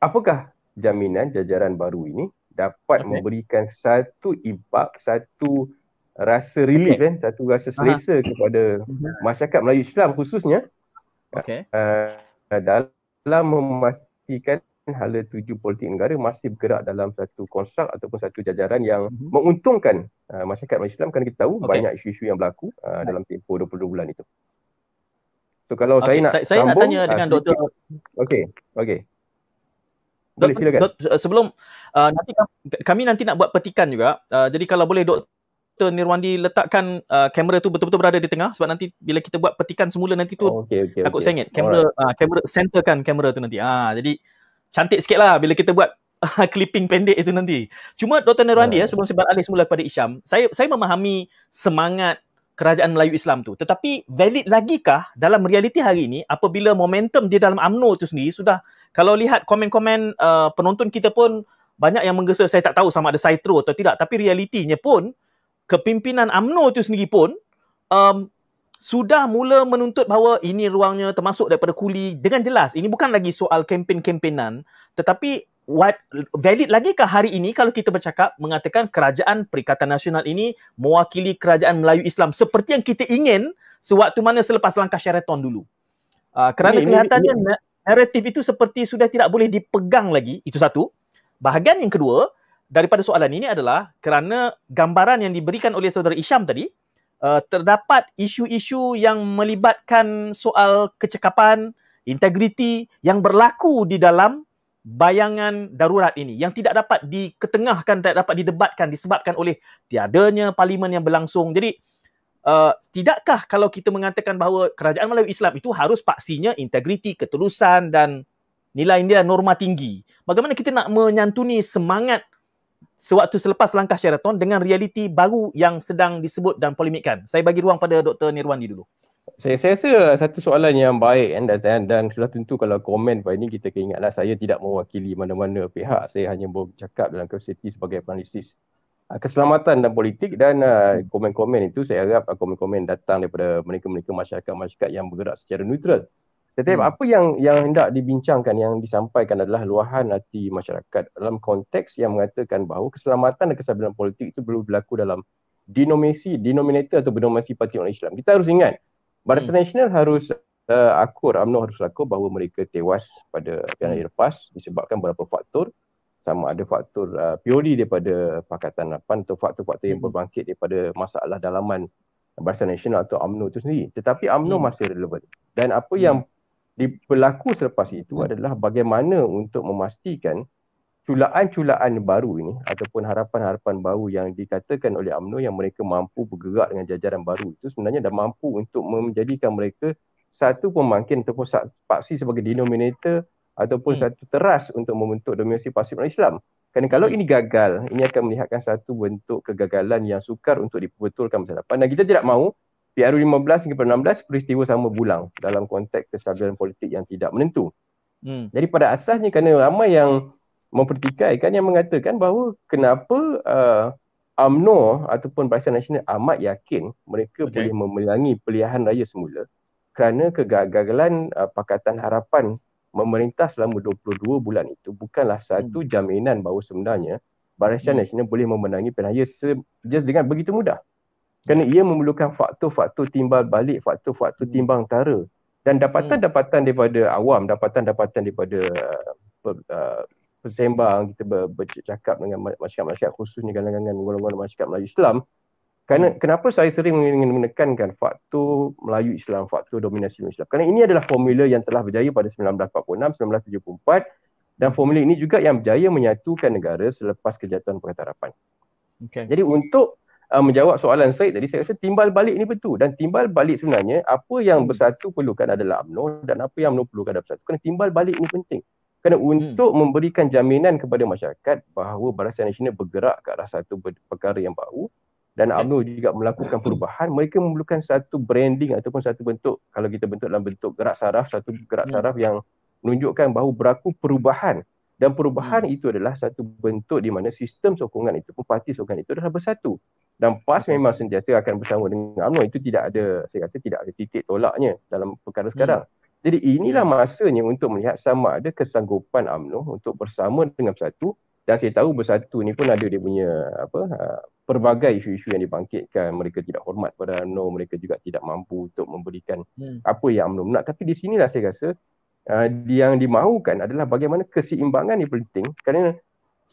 apakah jaminan jajaran baru ini dapat okay. memberikan satu impak, satu rasa relief okay. eh, satu rasa selesa Aha. kepada masyarakat Melayu Islam khususnya okay. uh, dalam memastikan hala tuju politik negara masih bergerak dalam satu konstruk ataupun satu jajaran yang uh-huh. menguntungkan uh, masyarakat Melayu Islam, kerana kita tahu okay. banyak isu-isu yang berlaku uh, okay. dalam tempoh dua puluh bulan itu. So kalau okay. saya nak saya, saya sambung, nak tanya dengan uh, doktor okey okey boleh silakan. Doktor, sebelum uh, nanti kami nanti nak buat petikan juga, uh, jadi kalau boleh Doktor Nirwandi letakkan uh, kamera tu betul-betul berada di tengah, sebab nanti bila kita buat petikan semula nanti tu oh, okay, okay, takut okay. sengit kamera right. uh, kamera centerkan kamera tu nanti. Ah, jadi cantik sikitlah bila kita buat uh, clipping pendek itu nanti. Cuma Doktor Nirwandi right. ya, sebelum saya beralih semula kepada Isham, saya saya memahami semangat kerajaan Melayu Islam tu, tetapi valid lagikah dalam realiti hari ini apabila momentum di dalam UMNO tu sendiri sudah, kalau lihat komen-komen uh, penonton kita pun banyak yang menggesa. Saya tak tahu sama ada saitro atau tidak, tapi realitinya pun kepimpinan UMNO itu sendiri pun um, sudah mula menuntut bahawa ini ruangnya, termasuk daripada Kuli, dengan jelas. Ini bukan lagi soal kempen-kempenan, tetapi what, valid lagikah hari ini kalau kita bercakap mengatakan kerajaan Perikatan Nasional ini mewakili kerajaan Melayu Islam seperti yang kita ingin sewaktu mana selepas langkah Sheraton dulu? Uh, kerana ini, kelihatannya ini, ini. naratif itu seperti sudah tidak boleh dipegang lagi, itu satu. Bahagian yang kedua daripada soalan ini adalah kerana gambaran yang diberikan oleh Saudara Isham tadi, uh, terdapat isu-isu yang melibatkan soal kecekapan, integriti yang berlaku di dalam bayangan darurat ini, yang tidak dapat diketengahkan, tidak dapat didebatkan disebabkan oleh tiadanya parlimen yang berlangsung. Jadi uh, tidakkah kalau kita mengatakan bahawa kerajaan Melayu Islam itu harus paksinya integriti, ketulusan dan nilai-nilai norma tinggi, bagaimana kita nak menyantuni semangat sewaktu selepas langkah Sheraton dengan realiti baru yang sedang disebut dan polemikkan? Saya bagi ruang pada Doktor Nirwandi dulu. Saya, saya rasa satu soalan yang baik, dan, dan, dan sudah tentu kalau komen pada ini kita keingatlah saya tidak mewakili mana-mana pihak. Saya hanya bercakap dalam kapasiti sebagai analisis keselamatan dan politik, dan uh, komen-komen itu saya harap uh, komen-komen datang daripada mereka-mereka masyarakat-masyarakat yang bergerak secara neutral. Tetapi hmm. apa yang yang hendak dibincangkan, yang disampaikan adalah luahan hati masyarakat dalam konteks yang mengatakan bahawa keselamatan dan kesabaran politik itu perlu berlaku dalam denominasi, denominator atau denominasi Parti Orang Islam. Kita harus ingat, Barisan hmm. Nasional harus uh, akur, UMNO harus akur bahawa mereka tewas pada pilihan raya lepas disebabkan beberapa faktor. Sama ada faktor uh, P O D daripada Pakatan Harapan atau faktor-faktor yang berbangkit daripada masalah dalaman Barisan Nasional atau UMNO itu sendiri. Tetapi UMNO hmm. masih relevan. Dan apa hmm. yang berlaku selepas itu adalah bagaimana untuk memastikan culaan-culaan baru ini ataupun harapan-harapan baru yang dikatakan oleh UMNO yang mereka mampu bergerak dengan jajaran baru itu sebenarnya dah mampu untuk menjadikan mereka satu pembangkit ataupun paksi sebagai denominator ataupun hmm. satu teras untuk membentuk dominasi pasif orang Islam. Kerana kalau ini gagal, ini akan melihatkan satu bentuk kegagalan yang sukar untuk diperbetulkan masa depan. Dan kita tidak mahu P R U lima belas hingga enam belas peristiwa sama bulang dalam konteks kestabilan politik yang tidak menentu. Hmm. Jadi pada asasnya, kerana ramai yang mempertikaikan yang mengatakan bahawa kenapa uh, UMNO ataupun Barisan Nasional amat yakin mereka okay. boleh memenangi pilihan raya semula kerana kegagalan uh, Pakatan Harapan memerintah selama dua puluh dua bulan itu bukanlah satu hmm. jaminan bahawa sebenarnya Barisan hmm. Nasional boleh memenangi pilihan raya se- dengan begitu mudah. Kerana ia memerlukan faktor-faktor timbal balik, faktor-faktor timbang antara dan dapatan-dapatan daripada awam, dapatan-dapatan daripada uh, persembang, kita ber, bercakap dengan masyarakat-masyarakat khususnya kalangan golongan masyarakat Melayu Islam. Kerana kenapa saya sering menekankan faktor Melayu Islam, faktor dominasi Islam? Kerana ini adalah formula yang telah berjaya pada seribu sembilan ratus empat puluh enam, seribu sembilan ratus tujuh puluh empat dan formula ini juga yang berjaya menyatukan negara selepas kejatuhan Pakatan Harapan. Okay. Jadi untuk Uh, menjawab soalan Syed tadi, saya rasa timbal balik ni betul, dan timbal balik sebenarnya apa yang Bersatu perlukan adalah UMNO dan apa yang UMNO perlukan adalah Bersatu. Kerana timbal balik ni penting kerana untuk hmm. memberikan jaminan kepada masyarakat bahawa Barisan Nasional bergerak ke arah satu perkara yang baru dan okay. UMNO juga melakukan perubahan, mereka memerlukan satu branding ataupun satu bentuk, kalau kita bentuk dalam bentuk gerak saraf, satu gerak hmm. saraf yang menunjukkan bahawa berlaku perubahan. Dan perubahan hmm. itu adalah satu bentuk di mana sistem sokongan itu pun, parti sokongan itu adalah bersatu. Dan PAS memang sentiasa akan bersama dengan UMNO. Itu tidak ada, saya rasa tidak ada titik tolaknya dalam perkara sekarang. Hmm. Jadi inilah masanya untuk melihat sama ada kesanggupan UMNO untuk bersama dengan Bersatu. Dan saya tahu Bersatu ni pun ada dia punya apa, pelbagai isu-isu yang dibangkitkan. Mereka tidak hormat pada UMNO, mereka juga tidak mampu untuk memberikan hmm. apa yang UMNO nak. Tapi di sinilah saya rasa Uh, yang dimahukan adalah bagaimana keseimbangan yang penting, kerana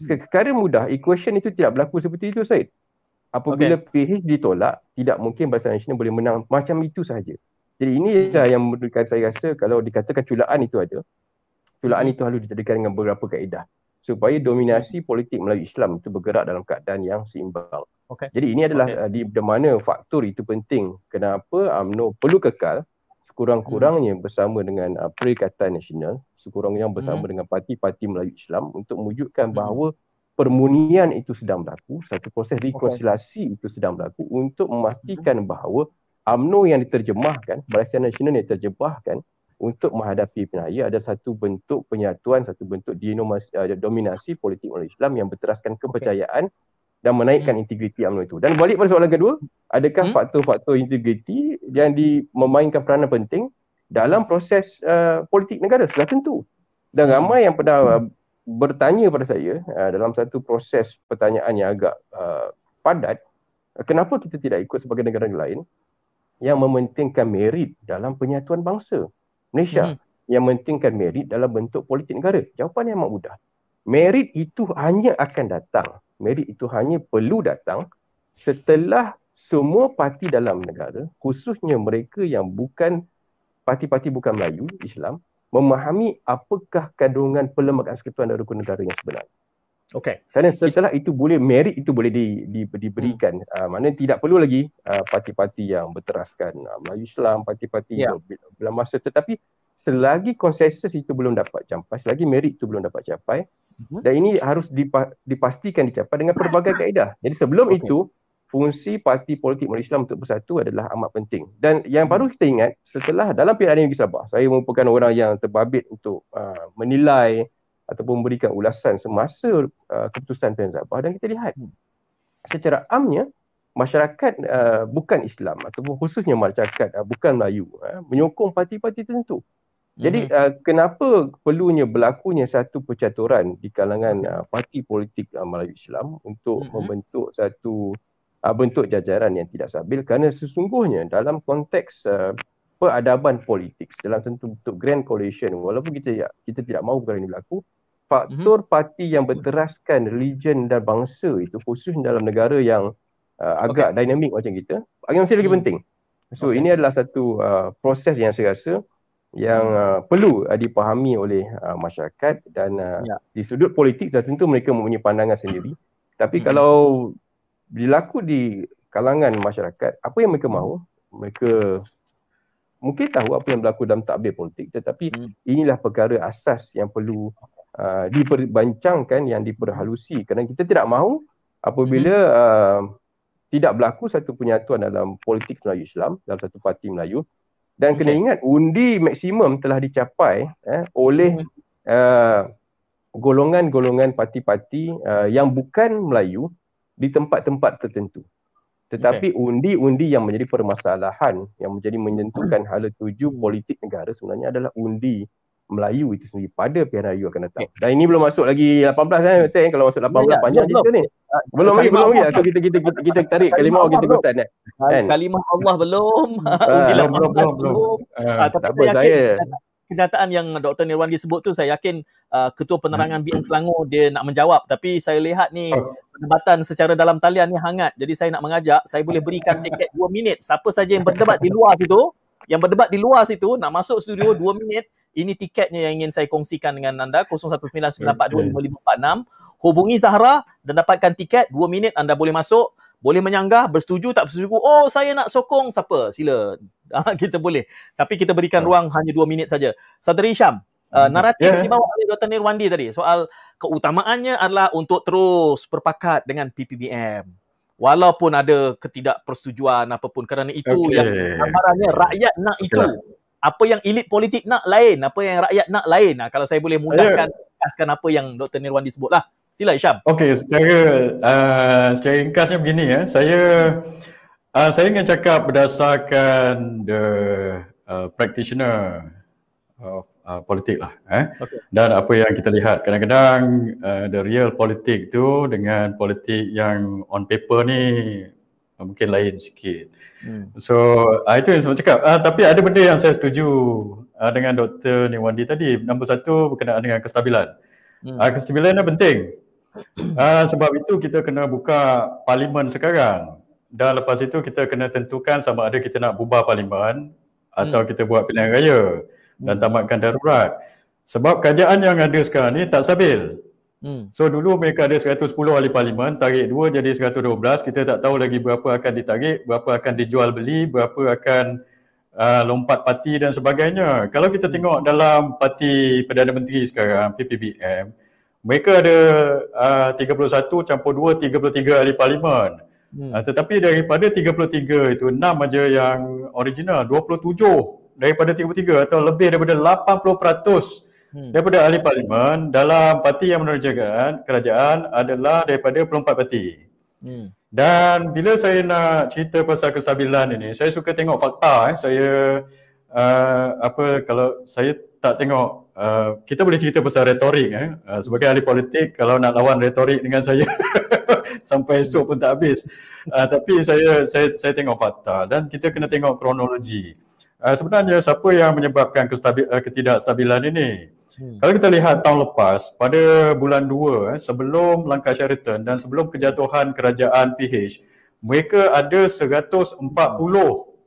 secara mudah equation itu tidak berlaku seperti itu, Syed. Apabila okay. P H ditolak, tidak mungkin Barisan Nasional boleh menang macam itu sahaja. Jadi inilah yang menurutkan saya rasa kalau dikatakan culaan itu ada, culaan itu harus dijadikan dengan beberapa kaedah supaya dominasi politik Melayu Islam itu bergerak dalam keadaan yang seimbang. Okay. Jadi ini adalah okay. di, di mana faktor itu penting kenapa UMNO perlu kekal sekurang-kurangnya hmm. bersama dengan uh, Perikatan Nasional, sekurang-kurangnya bersama hmm. dengan parti-parti Melayu Islam untuk mewujudkan hmm. bahawa permunian itu sedang berlaku, satu proses rekonsiliasi okay. itu sedang berlaku untuk memastikan bahawa UMNO yang diterjemahkan, Barisan Nasional yang diterjemahkan untuk menghadapi pilihan raya ada satu bentuk penyatuan, satu bentuk denominasi, uh, dominasi politik Melayu Islam yang berteraskan kepercayaan okay. dan menaikkan hmm. integriti UMNO itu. Dan balik pada soalan kedua, adakah hmm. faktor-faktor integriti yang di, memainkan peranan penting dalam proses uh, politik negara? Sudah tentu. Dan ramai yang pernah uh, bertanya pada saya uh, dalam satu proses pertanyaan yang agak uh, padat, uh, kenapa kita tidak ikut sebagai negara lain yang mementingkan merit dalam penyatuan bangsa? Malaysia hmm. yang mementingkan merit dalam bentuk politik negara. Jawapannya amat mudah. Merit itu hanya akan datang. Merit itu hanya perlu datang setelah semua parti dalam negara, khususnya mereka yang bukan parti-parti bukan Melayu Islam, memahami apakah kandungan Perlembagaan Persekutuan dan Rukun Negara yang sebenarnya. Okey. Kerana setelah itu boleh, merit itu boleh di, di, diberikan. Hmm. Uh, maknanya tidak perlu lagi uh, parti-parti yang berteraskan uh, Melayu Islam, parti-parti yeah. yang dalam masa, tetapi selagi konsensus itu belum dapat capai, selagi merit itu belum dapat capai, mm-hmm. dan ini harus dipa- dipastikan dicapai dengan pelbagai kaedah. Jadi sebelum okay. itu, fungsi parti politik Melayu Islam untuk Bersatu adalah amat penting. Dan yang baru kita ingat, setelah dalam pilihan negeri Sabah, saya merupakan orang yang terbabit untuk uh, menilai ataupun memberikan ulasan semasa uh, keputusan pilihan Sabah, dan kita lihat secara amnya, masyarakat uh, bukan Islam ataupun khususnya masyarakat uh, bukan Melayu uh, menyokong parti-parti tertentu. Jadi uh, kenapa perlunya berlakunya satu percaturan di kalangan uh, parti politik uh, Melayu Islam untuk uh-huh. membentuk satu uh, bentuk jajaran yang tidak stabil, kerana sesungguhnya dalam konteks uh, peradaban politik, dalam tentu bentuk grand coalition, walaupun kita kita tidak mahu perkara ini berlaku, faktor uh-huh. parti yang berteraskan religion dan bangsa itu, khususnya dalam negara yang uh, agak okay. dinamik macam kita, masih lagi uh-huh. penting. So okay. ini adalah satu uh, proses yang saya rasa yang uh, perlu uh, dipahami oleh uh, masyarakat dan uh, ya. di sudut politik dah tentu mereka mempunyai pandangan sendiri, tapi hmm. kalau berlaku di kalangan masyarakat, apa yang mereka mahu, mereka mungkin tahu apa yang berlaku dalam takbir politik, tetapi hmm. inilah perkara asas yang perlu uh, diperbincangkan, yang diperhalusi, kerana kita tidak mahu apabila uh, tidak berlaku satu penyatuan dalam politik Melayu Islam, dalam satu parti Melayu. Dan kena ingat, undi maksimum telah dicapai eh, oleh uh, golongan-golongan parti-parti uh, yang bukan Melayu di tempat-tempat tertentu. Tetapi okay. undi-undi yang menjadi permasalahan, yang menjadi menentukan hala tuju politik negara sebenarnya adalah undi Melayu itu sendiri pada P R U Melayu akan datang. Okay. Dan ini belum masuk lagi lapan belas kan, betul kan? Kalau masuk lapan belas ya, panjang ya, cerita ni. Uh, belum lagi, belum lagi. So kita kita kita, kita tarik kalimah kita gustan kan. Kan? Kalimah Allah belum. Uh, belum, belum, belum, belum. Uh, tapi tak apa, saya kenyataan yang Doktor Nirwandi sebut tu, saya yakin uh, Ketua Penerangan B N Selangor dia nak menjawab, tapi saya lihat ni perdebatan secara dalam talian ni hangat. Jadi saya nak mengajak, saya boleh berikan tiket dua minit. Siapa saja yang berdebat di luar situ, yang berdebat di luar situ nak masuk studio dua minit. Ini tiketnya yang ingin saya kongsikan dengan anda, kosong satu sembilan sembilan empat dua lima lima empat enam. Hubungi Zahra dan dapatkan tiket dua minit. Anda boleh masuk, boleh menyanggah, bersetuju tak bersetuju, oh saya nak sokong siapa, sila. Kita boleh, tapi kita berikan ruang hanya dua minit saja. Saudara Isham, Uh, naratif yeah. dibawa oleh Doktor Nirwandi tadi soal keutamaannya adalah untuk terus berpakat dengan P P B M walaupun ada ketidakpersetujuan apa pun, kerana itu okay. yang gambarannya rakyat nak okay. itu. Apa yang elit politik nak lain, apa yang rakyat nak lain. Nah, kalau saya boleh mudahkan kaskan apa yang Doktor Nirwandi sebutlah. Sila Isham. Okey, secara uh, secara ringkasnya begini ya. Saya uh, saya ingin cakap berdasarkan the uh, practitioner of uh, politik lah eh. Okay. Dan apa yang kita lihat kadang-kadang uh, the real politik tu dengan politik yang on paper ni mungkin lain sikit. Hmm. So uh, itu yang saya cakap. Uh, tapi ada benda yang saya setuju uh, dengan Doktor Nirwandi tadi. Nombor satu berkenaan dengan kestabilan. Hmm. Uh, kestabilan ni penting. Uh, sebab itu kita kena buka parlimen sekarang. Dan lepas itu kita kena tentukan sama ada kita nak bubar parlimen atau hmm. kita buat pilihan raya dan tamatkan darurat. Sebab kerajaan yang ada sekarang ni tak stabil. Hmm. So dulu mereka ada seratus sepuluh ahli parlimen, tarik dua jadi seratus dua belas. Kita tak tahu lagi berapa akan ditarik, berapa akan dijual beli, berapa akan uh, lompat parti dan sebagainya. Kalau kita tengok dalam parti Perdana Menteri sekarang, P P B M, mereka ada uh, tiga puluh satu campur dua, tiga puluh tiga ahli parlimen. Hmm. Uh, tetapi daripada tiga puluh tiga itu, enam aja yang original, dua puluh tujuh daripada tiga puluh tiga atau lebih daripada lapan puluh peratus Hmm. daripada ahli parlimen dalam parti yang menerjakan kerajaan adalah daripada perempat parti. Hmm. Dan bila saya nak cerita pasal kestabilan ini, saya suka tengok fakta eh. Saya uh, apa kalau saya tak tengok uh, kita boleh cerita pasal retorik eh. Uh, sebagai ahli politik, kalau nak lawan retorik dengan saya sampai esok pun tak habis. Uh, tapi saya saya saya tengok fakta dan kita kena tengok kronologi. Uh, sebenarnya siapa yang menyebabkan kestabil, uh, ketidakstabilan ini? Hmm. Kalau kita lihat tahun lepas, pada bulan dua, eh, sebelum langkah Sheraton dan sebelum kejatuhan kerajaan P H, mereka ada seratus empat puluh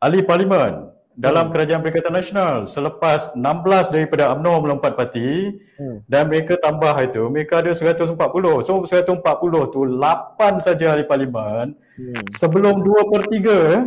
ahli parlimen dalam hmm. kerajaan Perikatan Nasional. Selepas enam belas daripada UMNO melompat parti hmm. dan mereka tambah itu, mereka ada seratus empat puluh. So seratus empat puluh tu lapan saja ahli parlimen hmm. sebelum dua per tiga. Eh.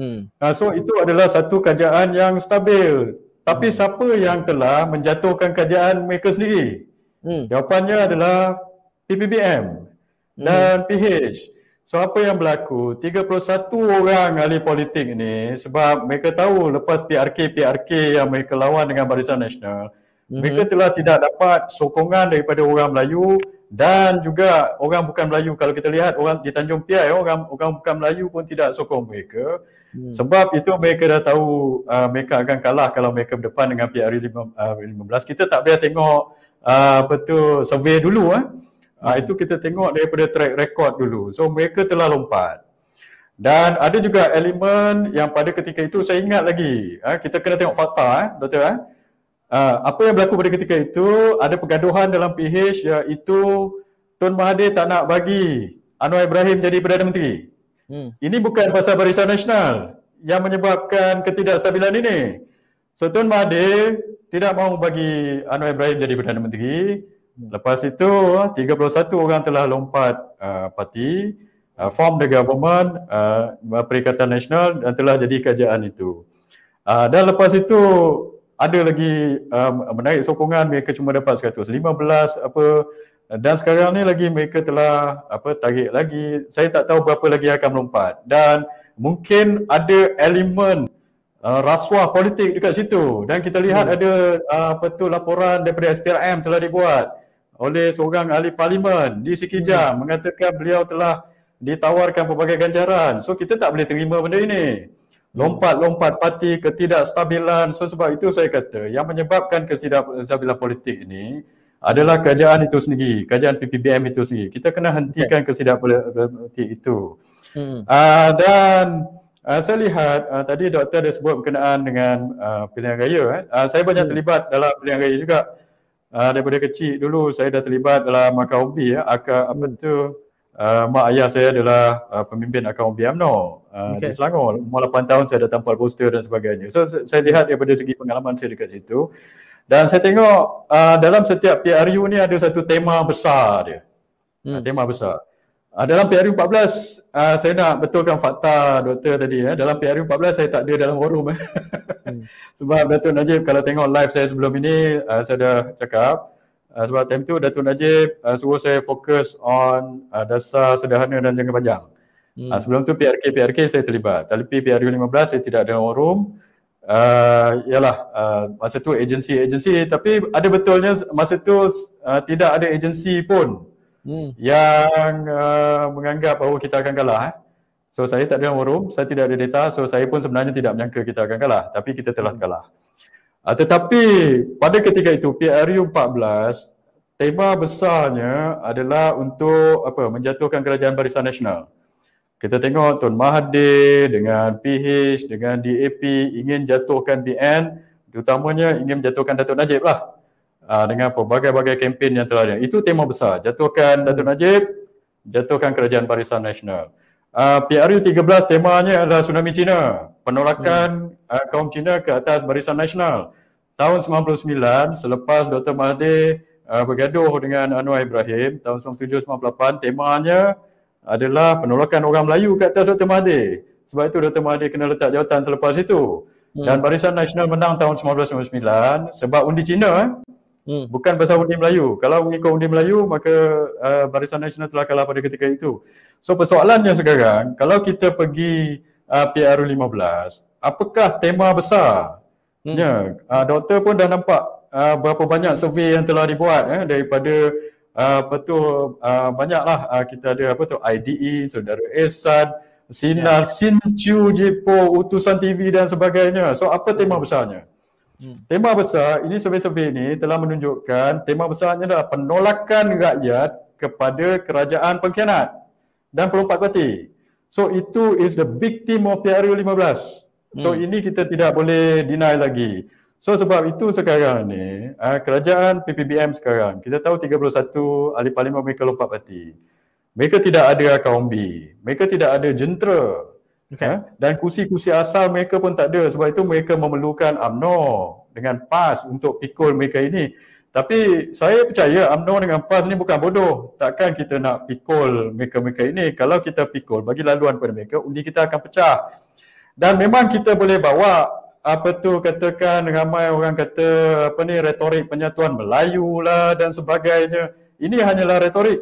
Hmm. Uh, so itu adalah satu kerajaan yang stabil. Tapi siapa yang telah menjatuhkan kerajaan mereka sendiri? Hmm. Jawapannya adalah P P B M hmm. dan P H. So apa yang berlaku? tiga puluh satu orang ahli politik ni, sebab mereka tahu lepas P R K P R K yang mereka lawan dengan Barisan Nasional, hmm. mereka telah tidak dapat sokongan daripada orang Melayu dan juga orang bukan Melayu. Kalau kita lihat orang di Tanjung Piai, orang orang bukan Melayu pun tidak sokong mereka. Hmm. Sebab itu mereka dah tahu uh, mereka akan kalah kalau mereka berdepan dengan P R U lima belas. Kita tak payah tengok uh, apa tu survey dulu eh. Uh, hmm. Itu kita tengok daripada track record dulu. So mereka telah lompat. Dan ada juga elemen yang pada ketika itu saya ingat lagi. Uh, kita kena tengok fakta eh, Doktor eh. Uh, apa yang berlaku pada ketika itu, ada pergaduhan dalam P H, iaitu Tun Mahathir tak nak bagi Anwar Ibrahim jadi Perdana Menteri. Hmm. Ini bukan pasal Barisan Nasional yang menyebabkan ketidakstabilan ini. So Tun Mahathir tidak mahu bagi Anwar Ibrahim jadi Perdana Menteri. Hmm. Lepas itu tiga puluh satu orang telah lompat uh, parti, uh, form the government, uh, Perikatan Nasional, dan telah jadi kerajaan itu. Uh, dan lepas itu ada lagi um, menarik sokongan, mereka cuma dapat seratus lima belas apa, dan sekarang ni lagi mereka telah apa tarik lagi. Saya tak tahu berapa lagi akan melompat, dan mungkin ada elemen uh, rasuah politik dekat situ. Dan kita lihat hmm. ada uh, apa tu laporan daripada S P R M telah dibuat oleh seorang ahli parlimen di Sekijang hmm. mengatakan beliau telah ditawarkan pelbagai ganjaran. So kita tak boleh terima benda ini. Lompat-lompat parti, ketidakstabilan. So sebab itu saya kata yang menyebabkan ketidakstabilan politik ini adalah kerajaan itu sendiri, kerajaan P P B M itu sendiri. Kita kena hentikan ketidakstabilan politik itu. Hmm. Uh, dan uh, saya lihat uh, tadi doktor dah sebut berkenaan dengan uh, pilihan raya. Eh. Uh, saya banyak terlibat dalam pilihan raya juga. Uh, daripada kecil dulu saya dah terlibat dalam akar umbi. Eh. Akar apa tu? Uh, mak ayah saya adalah uh, pemimpin akaun U M N O uh, okay. di Selangor. Umur lapan tahun saya datang tampal poster dan sebagainya. So saya lihat daripada segi pengalaman saya dekat situ. Dan saya tengok uh, dalam setiap P R U ni ada satu tema besar dia. Hmm. Uh, tema besar. Uh, dalam P R U empat belas uh, saya nak betulkan fakta doktor tadi. Eh. Dalam P R U empat belas saya tak ada dalam forum. Eh. hmm. Sebab Datuk Najib, kalau tengok live saya sebelum ini uh, saya dah cakap. Uh, sebab time tu Datuk Najib uh, suruh saya fokus on uh, dasar sederhana dan jangka panjang. Hmm. Uh, sebelum tu P R K P R K saya terlibat. Tapi P R U lima belas saya tidak ada forum. Uh, yalah uh, masa tu agensi-agensi, tapi ada betulnya masa tu uh, tidak ada agensi pun hmm. yang uh, menganggap bahawa kita akan kalah. Eh. So saya tak ada forum, saya tidak ada data. So saya pun sebenarnya tidak menyangka kita akan kalah. Tapi kita telah kalah. Uh, tetapi pada ketika itu P R U empat belas tema besarnya adalah untuk apa menjatuhkan kerajaan Barisan Nasional. Kita tengok Tun Mahathir dengan P H dengan D A P ingin jatuhkan B N, terutamanya ingin menjatuhkan Datuk Najib lah uh, dengan pelbagai-bagai kempen yang telah ada. Itu tema besar, jatuhkan Datuk Najib, jatuhkan kerajaan Barisan Nasional. Uh, P R U tiga belas temanya adalah tsunami Cina, penolakan hmm. uh, kaum Cina ke atas Barisan Nasional. Tahun sembilan puluh sembilan selepas Doktor Mahathir uh, bergaduh dengan Anwar Ibrahim tahun sembilan puluh tujuh sembilan puluh lapan, temanya adalah penolakan orang Melayu ke atas Doktor Mahathir. Sebab itu Doktor Mahathir kena letak jawatan selepas itu. Hmm. Dan Barisan Nasional menang tahun sembilan belas sembilan puluh sembilan sebab undi Cina, hmm. bukan pasal undi Melayu. Kalau mengikut undi Melayu maka uh, Barisan Nasional telah kalah pada ketika itu. So persoalannya sekarang, kalau kita pergi uh, P R U lima belas, apakah tema besar? Hmm. Ya, uh, doktor pun dah nampak uh, berapa banyak survei yang telah dibuat eh, daripada uh, apa tu uh, banyaklah uh, kita ada apa tu I D E, Saudara Isham, Sinar, yeah. Sincu, Jepo, Utusan T V dan sebagainya. So apa tema besarnya? Hmm. Tema besar ini, survei-survei ini telah menunjukkan tema besarnya adalah penolakan rakyat kepada kerajaan pengkhianat dan pelompat parti. So itu is the big theme of P R U lima belas. So hmm. ini kita tidak boleh deny lagi. So sebab itu sekarang ni uh, kerajaan P P B M sekarang, kita tahu tiga puluh satu ahli parlimen mereka lompat parti. Mereka tidak ada akaun B, mereka tidak ada jentera. Okay. Uh, dan kursi-kursi asal mereka pun tak ada. Sebab itu mereka memerlukan U M N O dengan P A S untuk pikul mereka ini. Tapi saya percaya U M N O dengan P A S ni bukan bodoh. Takkan kita nak pikul mereka-mereka ini. Kalau kita pikul, bagi laluan kepada mereka, undi kita akan pecah. Dan memang kita boleh bawa apa tu katakan, ramai orang kata apa ni retorik penyatuan Melayu lah dan sebagainya. Ini hanyalah retorik.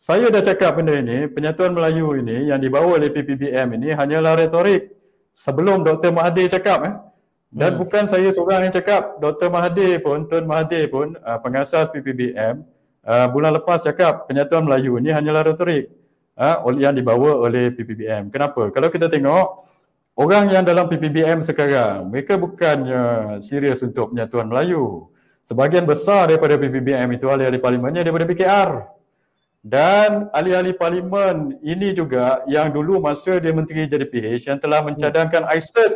Saya dah cakap benda ini, penyatuan Melayu ini yang dibawa oleh P P B M ini hanyalah retorik. Sebelum Doktor Mahathir cakap eh. Dan hmm. bukan saya seorang yang cakap, Doktor Mahathir pun, Tun Mahathir pun, uh, pengasas P P B M uh, bulan lepas cakap penyatuan Melayu ni hanyalah retorik uh, yang dibawa oleh P P B M. Kenapa? Kalau kita tengok Orang yang dalam P P B M sekarang, mereka bukannya serius untuk penyatuan Melayu. Sebahagian besar daripada P P B M itu ahli-ahli parlimennya daripada P K R. Dan ahli-ahli parlimen ini juga yang dulu masa dia menteri jadi P H yang telah mencadangkan I S A T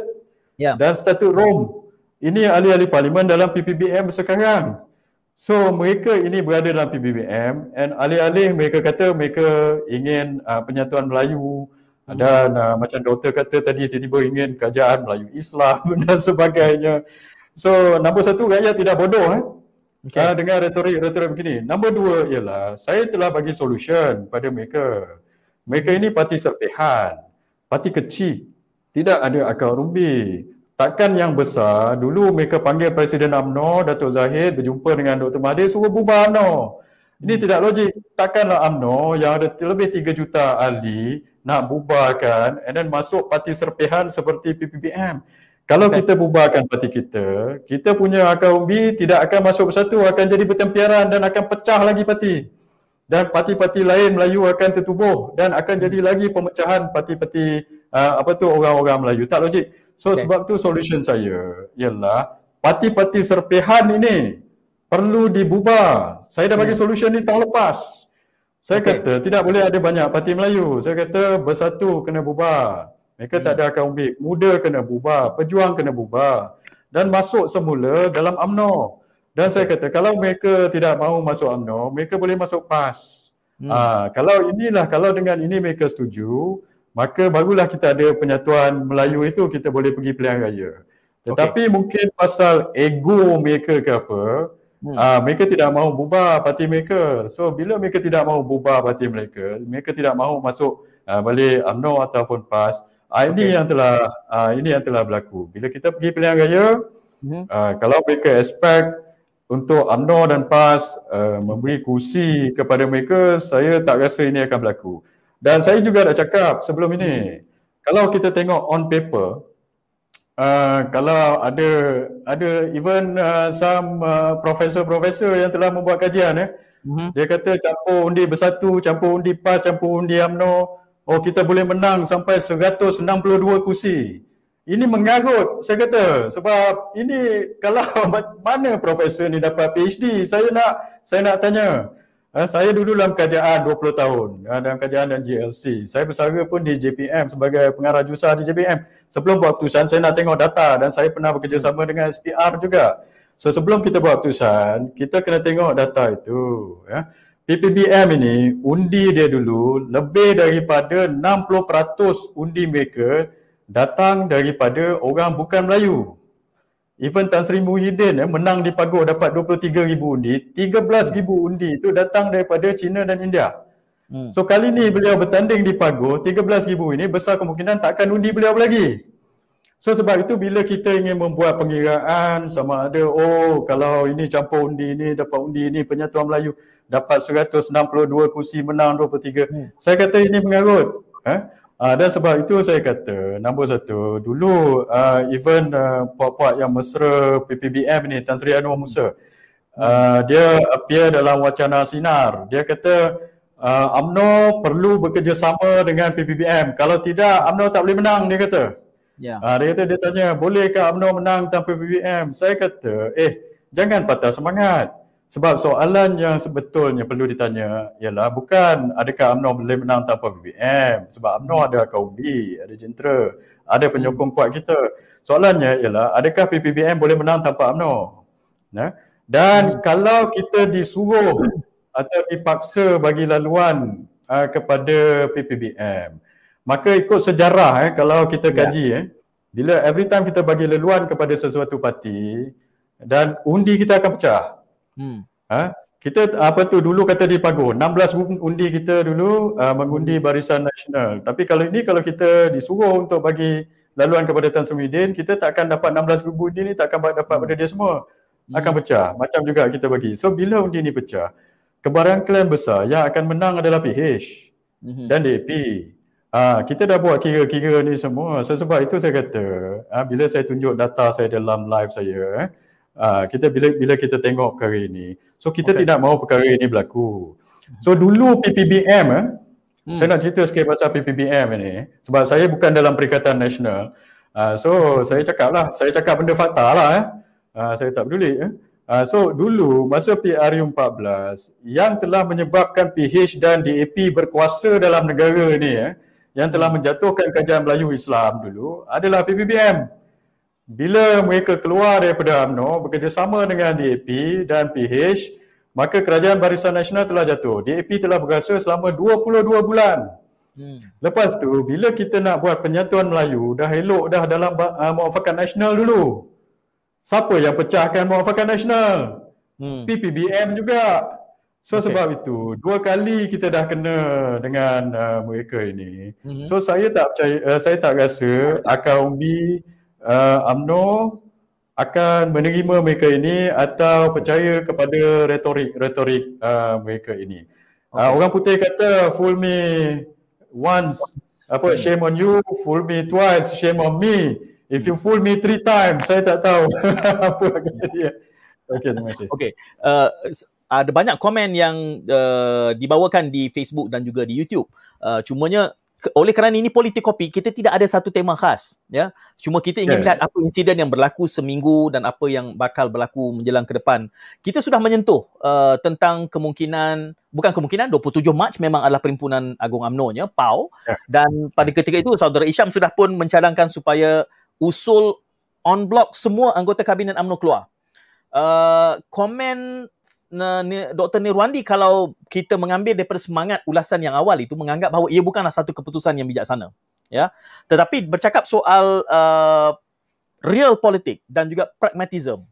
yeah. dan Statut Rom. Ini ahli-ahli parlimen dalam P P B M sekarang. So mereka ini berada dalam P P B M and alih-alih mereka kata mereka ingin uh, penyatuan Melayu. Dan uh, macam doktor kata tadi, tiba-tiba ingin kerajaan Melayu Islam dan sebagainya. So nombor satu, rakyat tidak bodoh eh? okay. uh, dengan retorik-retorik begini. Nombor dua ialah saya telah bagi solution pada mereka. Mereka ini parti serpihan, parti kecil, tidak ada akar rumbi. Takkan yang besar, dulu mereka panggil Presiden U M N O, Datuk Zahid berjumpa dengan Doktor Mahathir suruh bubar U M N O. Ini tidak logik. Takkanlah U M N O yang ada lebih tiga juta ahli nak bubarkan and then masuk parti serpihan seperti P P B M. Kalau okay. kita bubarkan parti kita, kita punya akar umbi tidak akan masuk bersatu, akan jadi bertempiaran dan akan pecah lagi parti. Dan parti-parti lain Melayu akan tertubuh dan akan jadi lagi pemecahan parti-parti uh, apa tu orang-orang Melayu. Tak logik. So okay. sebab tu solution saya ialah parti-parti serpihan ini perlu dibubar. Saya dah bagi solution ni tahun lepas. Saya okay. kata tidak boleh ada banyak parti Melayu. Saya kata Bersatu kena bubar. Mereka hmm. tak ada akar umbi. Muda kena bubar. Pejuang kena bubar. Dan masuk semula dalam U M N O. Dan saya kata kalau mereka tidak mahu masuk U M N O, mereka boleh masuk P A S. Hmm. Ha, kalau inilah, kalau dengan ini mereka setuju, maka barulah kita ada penyatuan Melayu itu, kita boleh pergi pilihan raya. Tetapi okay. mungkin pasal ego mereka ke apa, Hmm. Uh, mereka tidak mahu bubar parti mereka. So bila mereka tidak mahu bubar parti mereka, mereka tidak mahu masuk uh, balik U M N O ataupun P A S. Uh, ini okay. yang telah uh, ini yang telah berlaku. Bila kita pergi pilihan raya, hmm. uh, kalau mereka expect untuk U M N O dan P A S uh, memberi kursi kepada mereka, saya tak rasa ini akan berlaku. Dan saya juga dah cakap sebelum ini, kalau kita tengok on paper, Uh, kalau ada ada even uh, some uh, profesor-profesor yang telah membuat kajian eh, mm-hmm. dia kata campur undi Bersatu, campur undi P A S, campur undi U M N O, oh kita boleh menang sampai seratus enam puluh dua kursi. Ini mengarut, saya kata, sebab ini kalau mana profesor ni dapat P H D? Saya nak saya nak tanya. Uh, saya dulu dalam kerajaan dua puluh tahun, uh, dalam kerajaan dan G L C. Saya bersara pun di J P M sebagai pengarah jurusan di J P M. Sebelum buat keputusan, saya nak tengok data dan saya pernah bekerjasama dengan S P R juga. So sebelum kita buat keputusan, kita kena tengok data itu. Ya. P P B M ini, undi dia dulu lebih daripada enam puluh peratus undi mereka datang daripada orang bukan Melayu. Even Tan Sri Muhyiddin eh, menang di Pagoh dapat dua puluh tiga ribu undi, tiga belas ribu undi itu datang daripada China dan India. hmm. So kali ni beliau bertanding di Pagoh, tiga belas ribu ini besar kemungkinan takkan undi beliau lagi. So sebab itu bila kita ingin membuat pengiraan sama ada oh kalau ini campur undi ini dapat undi ini penyatuan Melayu dapat seratus enam puluh dua kursi menang dua puluh tiga, hmm. saya kata ini mengarut. eh? Uh, dan sebab itu saya kata nombor satu, dulu uh, even uh, puak-puak yang mesra P P B M ni, Tan Sri Anwar Musa, uh, dia appear dalam wacana Sinar. Dia kata uh, U M N O perlu bekerjasama dengan P P B M, kalau tidak U M N O tak boleh menang, dia kata. yeah. uh, Dia kata, dia tanya bolehkah U M N O menang tanpa P P B M? Saya kata eh jangan patah semangat. Sebab soalan yang sebetulnya perlu ditanya ialah bukan adakah U M N O boleh menang tanpa P P B M. Sebab U M N O ada kaum B, ada jentera, ada penyokong kuat kita. Soalannya ialah adakah P P B M boleh menang tanpa U M N O? Nah. Dan kalau kita disuruh atau dipaksa bagi laluan uh, kepada P P B M, maka ikut sejarah eh, kalau kita kaji. Eh, bila every time kita bagi laluan kepada sesuatu parti dan undi kita akan pecah. Hmm. Ha? Kita apa tu dulu kata di Pagoh enam belas undi kita dulu uh, mengundi Barisan Nasional. Tapi kalau ini kalau kita disuruh untuk bagi laluan kepada Tan Sri Muhyiddin, kita takkan dapat enam belas ribu undi ni, takkan dapat pada dia semua. hmm. Akan pecah, macam juga kita bagi. So bila undi ni pecah, kebarangkalian besar yang akan menang adalah P H hmm. dan D A P. Ha, kita dah buat kira-kira ni semua. So sebab itu saya kata ha, bila saya tunjuk data saya dalam live saya eh, Uh, kita bila bila kita tengok perkara ini, so kita okay. tidak mahu perkara ini berlaku. So dulu P P B M eh, hmm. saya nak cerita sikit pasal P P B M ini sebab saya bukan dalam Perikatan Nasional. Uh, so saya cakap lah, saya cakap benda fakta lah eh. Uh, saya tak peduli eh. Uh, so dulu masa P R U empat belas yang telah menyebabkan P H dan D A P berkuasa dalam negara ni eh, yang telah menjatuhkan kerajaan Melayu Islam dulu adalah P P B M. Bila mereka keluar daripada U M N O bekerjasama dengan D A P dan P H, maka kerajaan Barisan Nasional telah jatuh. D A P telah berkuasa selama dua puluh dua bulan. Hmm. Lepas tu bila kita nak buat penyatuan Melayu, dah elok dah dalam uh, Muafakat Nasional dulu. Siapa yang pecahkan Muafakat Nasional? Hmm. P P B M juga. So okay. Sebab itu dua kali kita dah kena dengan uh, mereka ini. Mm-hmm. So saya tak percaya, uh, saya tak rasa akar umbi uh, U M N O akan menerima mereka ini atau percaya kepada retorik-retorik uh, mereka ini. Okay. Uh, orang putih kata fool me once, once. apa shame on you, fool me twice, shame on me. If you fool me three times, saya tak tahu apa akan dia. Okey, terima kasih. Okey, uh, ada banyak komen yang uh, dibawakan di Facebook dan juga di YouTube. Uh, cumanya oleh kerana ini politik kopi, kita tidak ada satu tema khas, ya. Cuma kita ingin yeah. melihat apa insiden yang berlaku seminggu dan apa yang bakal berlaku menjelang ke depan. Kita sudah menyentuh uh, tentang kemungkinan, bukan kemungkinan, dua puluh tujuh Mac memang adalah Perhimpunan Agong U M N O-nya, P A O, yeah. dan pada ketika itu Saudara Isham sudah pun mencadangkan supaya usul on block semua anggota Kabinet U M N O keluar. Uh, komen Doktor Nirwandi, kalau kita mengambil daripada semangat ulasan yang awal itu, menganggap bahawa ia bukanlah satu keputusan yang bijaksana, ya. Tetapi bercakap soal uh, real politik dan juga pragmatism,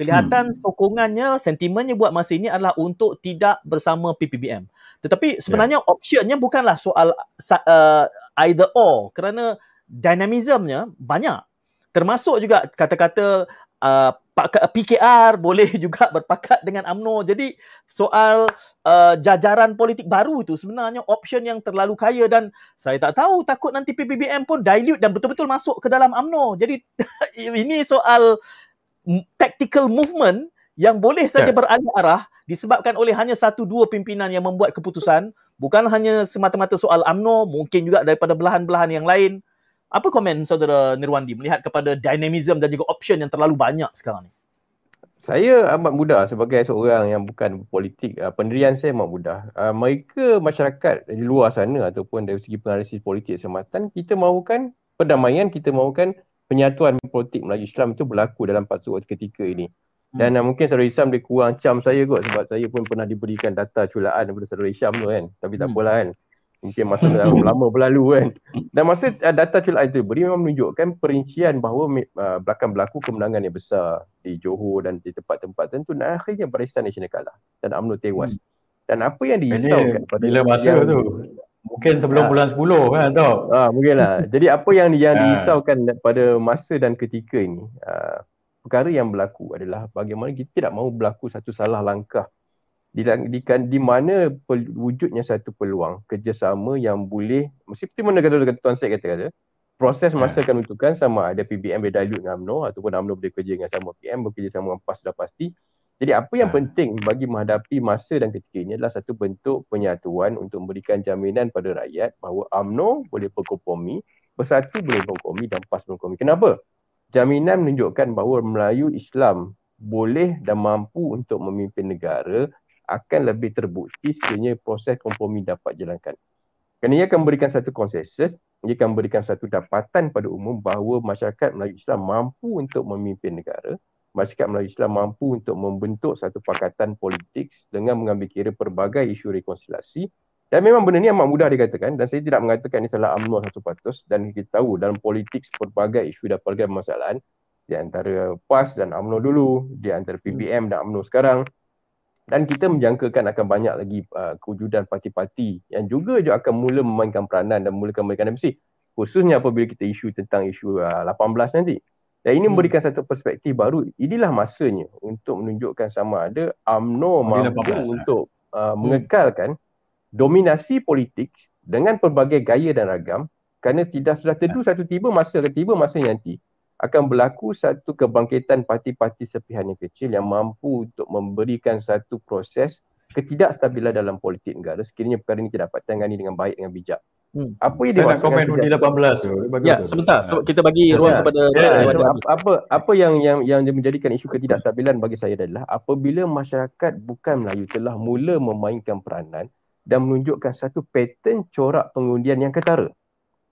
kelihatan hmm. sokongannya, sentimennya buat masa ini adalah untuk tidak bersama P P B M. Tetapi sebenarnya yeah. optionnya bukanlah soal uh, either or, kerana dinamismnya banyak, termasuk juga kata-kata uh, P K R boleh juga berpakat dengan U M N O. Jadi soal uh, jajaran politik baru itu sebenarnya option yang terlalu kaya, dan saya tak tahu, takut nanti P P B M pun dilute dan betul-betul masuk ke dalam U M N O. Jadi ini soal tactical movement yang boleh saja yeah. beralih arah disebabkan oleh hanya satu dua pimpinan yang membuat keputusan, bukan hanya semata-mata soal U M N O, mungkin juga daripada belahan-belahan yang lain. Apa komen Saudara Nirwandi melihat kepada dinamism dan juga option yang terlalu banyak sekarang ni? Saya amat mudah sebagai seorang yang bukan politik, uh, pendirian saya amat mudah. Uh, mereka masyarakat di luar sana ataupun dari segi penganalisis politik sematan, kita mahukan perdamaian, kita mahukan penyatuan politik Melayu Islam itu berlaku dalam patut ketika ini. Dan hmm. mungkin Saudara Isham dia kurang cam saya kot, sebab saya pun pernah diberikan data culaan daripada Saudara Isham tu kan. Tapi tak apalah kan. Mungkin masa lama berlalu kan. Dan masa uh, data culaan itu beri memang menunjukkan perincian bahawa uh, belakang berlaku kemenangan yang besar di Johor dan di tempat-tempat tentu, dan akhirnya Barisan Nasional kalah dan U M N O tewas. Hmm. Dan apa yang dirisaukan pada bila masa yang, tu mungkin sebelum bulan sepuluh kan tau. Ah, mungkinlah. Jadi apa yang yang dirisaukan pada masa dan ketika ini, uh, perkara yang berlaku adalah bagaimana kita tidak mahu berlaku satu salah langkah Di, di, di mana wujudnya satu peluang kerjasama yang boleh, seperti mana kata Tuan Syed kata-kata, proses masa akan menentukan, sama ada P B M boleh dilute dengan U M N O ataupun U M N O boleh kerja dengan sama P M, bekerja sama dengan P A S sudah pasti. Jadi apa yang penting bagi menghadapi masa dan ketika ini adalah satu bentuk penyatuan untuk memberikan jaminan pada rakyat bahawa U M N O boleh berkompromi, Bersatu boleh berkompromi dan P A S berkompromi. Kenapa? Jaminan menunjukkan bahawa Melayu Islam boleh dan mampu untuk memimpin negara akan lebih terbukti sekiranya proses kompromi dapat dijalankan. Kerana ia akan memberikan satu konsensus, ia akan memberikan satu dapatan pada umum bahawa masyarakat Melayu Islam mampu untuk memimpin negara, masyarakat Melayu Islam mampu untuk membentuk satu pakatan politik dengan mengambil kira pelbagai isu rekonsiliasi. Dan memang benda ni amat mudah dikatakan, dan saya tidak mengatakan ini salah U M N O seratus peratus, dan kita tahu dalam politik pelbagai isu dan pelbagai permasalahan di antara P A S dan U M N O dulu, di antara P B M dan U M N O sekarang. Dan kita menjangkakan akan banyak lagi uh, kewujudan parti-parti yang juga juga akan mula memainkan peranan dan mulakan memberikan M C, khususnya apabila kita isu tentang isu uh, lapan belas nanti. Dan ini memberikan hmm. satu perspektif baru. Inilah masanya untuk menunjukkan sama ada U M N O mampu untuk uh, hmm. mengekalkan dominasi politik dengan pelbagai gaya dan ragam, kerana tidak sudah teduh satu tiba masa akan tiba masa nanti akan berlaku satu kebangkitan parti-parti sepihan yang kecil yang mampu untuk memberikan satu proses ketidakstabilan dalam politik negara sekiranya perkara ini tidak dapat ditangani dengan baik, dengan bijak. Hmm. Apa yang dia nak komen U D lapan belas tu? Ya, sebentar. So, kita bagi ruang ya. kepada ya, ya, so, apa, apa apa yang yang yang menjadikan isu ketidakstabilan bagi saya adalah apabila masyarakat bukan Melayu telah mula memainkan peranan dan menunjukkan satu pattern corak pengundian yang ketara.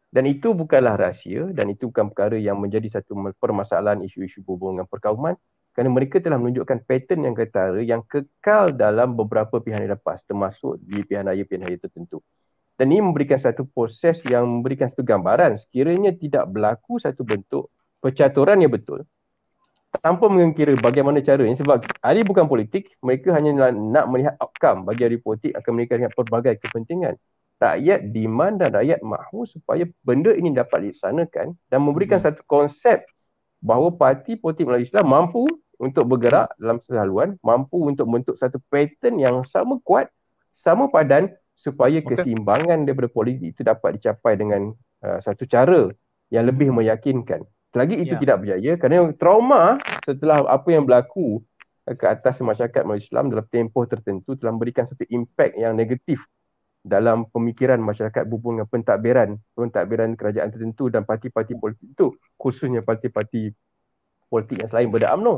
Dan itu bukanlah rahsia dan itu bukan perkara yang menjadi satu permasalahan isu-isu berhubung dengan perkauman kerana mereka telah menunjukkan pattern yang ketara yang kekal dalam beberapa pilihan raya lepas termasuk di pilihan raya-pilihan raya tertentu. Dan ini memberikan satu proses yang memberikan satu gambaran sekiranya tidak berlaku satu bentuk percaturan yang betul tanpa mengkira bagaimana caranya sebab hari bukan politik, mereka hanya nak melihat outcome. Bagi hari politik akan mereka lihat pelbagai kepentingan. Rakyat demand dan rakyat mahu supaya benda ini dapat dilaksanakan dan memberikan hmm. satu konsep bahawa parti politik Melayu Islam mampu untuk bergerak dalam sehaluan, mampu untuk membentuk satu pattern yang sama kuat, sama padan supaya keseimbangan okay. daripada politik itu dapat dicapai dengan uh, satu cara yang lebih meyakinkan. Selagi itu yeah. tidak berjaya kerana trauma setelah apa yang berlaku ke atas masyarakat Melayu Islam dalam tempoh tertentu telah memberikan satu impak yang negatif dalam pemikiran masyarakat berhubung dengan pentadbiran, pentadbiran kerajaan tertentu dan parti-parti politik itu khususnya parti-parti politik yang selain berada U M N O.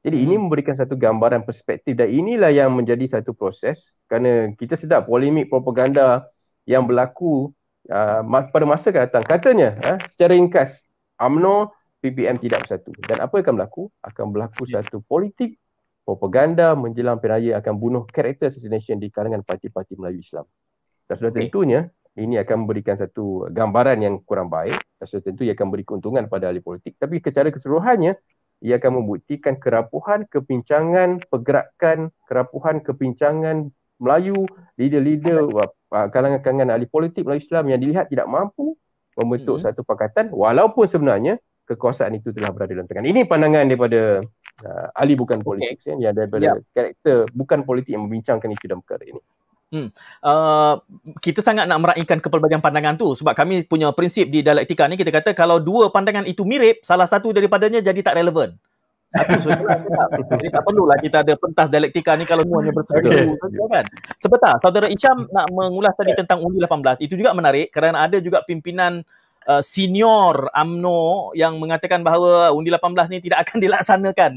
Jadi ini memberikan satu gambaran perspektif dan inilah yang menjadi satu proses kerana kita sedar polemik propaganda yang berlaku uh, pada masa akan datang. Katanya uh, secara ringkas U M N O, P P B M tidak bersatu dan apa yang akan berlaku? Akan berlaku satu politik propaganda menjelang pilihan raya akan bunuh character assassination di kalangan parti-parti Melayu Islam. Dan sudah tentunya ini akan memberikan satu gambaran yang kurang baik dan sudah tentu ia akan beri keuntungan pada ahli politik tapi secara keseluruhannya ia akan membuktikan kerapuhan, kepincangan, pergerakan, kerapuhan, kepincangan Melayu, leader-leader, kalangan-kalangan ahli politik Melayu Islam yang dilihat tidak mampu membentuk hmm. satu pakatan walaupun sebenarnya kekuasaan itu telah berada dalam tangan. Ini pandangan daripada uh, ahli bukan politik okay. yang daripada yeah. karakter bukan politik yang membincangkan isu dalam perkara ini. Hmm. Uh, kita sangat nak meraihkan kepelbagaian pandangan tu sebab kami punya prinsip di dialektika ni kita kata kalau dua pandangan itu mirip salah satu daripadanya jadi tak relevan satu saja jadi tak perlulah kita ada pentas dialektika ni kalau semuanya bersatu okay. kan. Sebentar, Saudara Isham nak mengulas tadi tentang U D lapan belas itu juga menarik kerana ada juga pimpinan Uh, senior U M N O yang mengatakan bahawa U N D lapan belas ni tidak akan dilaksanakan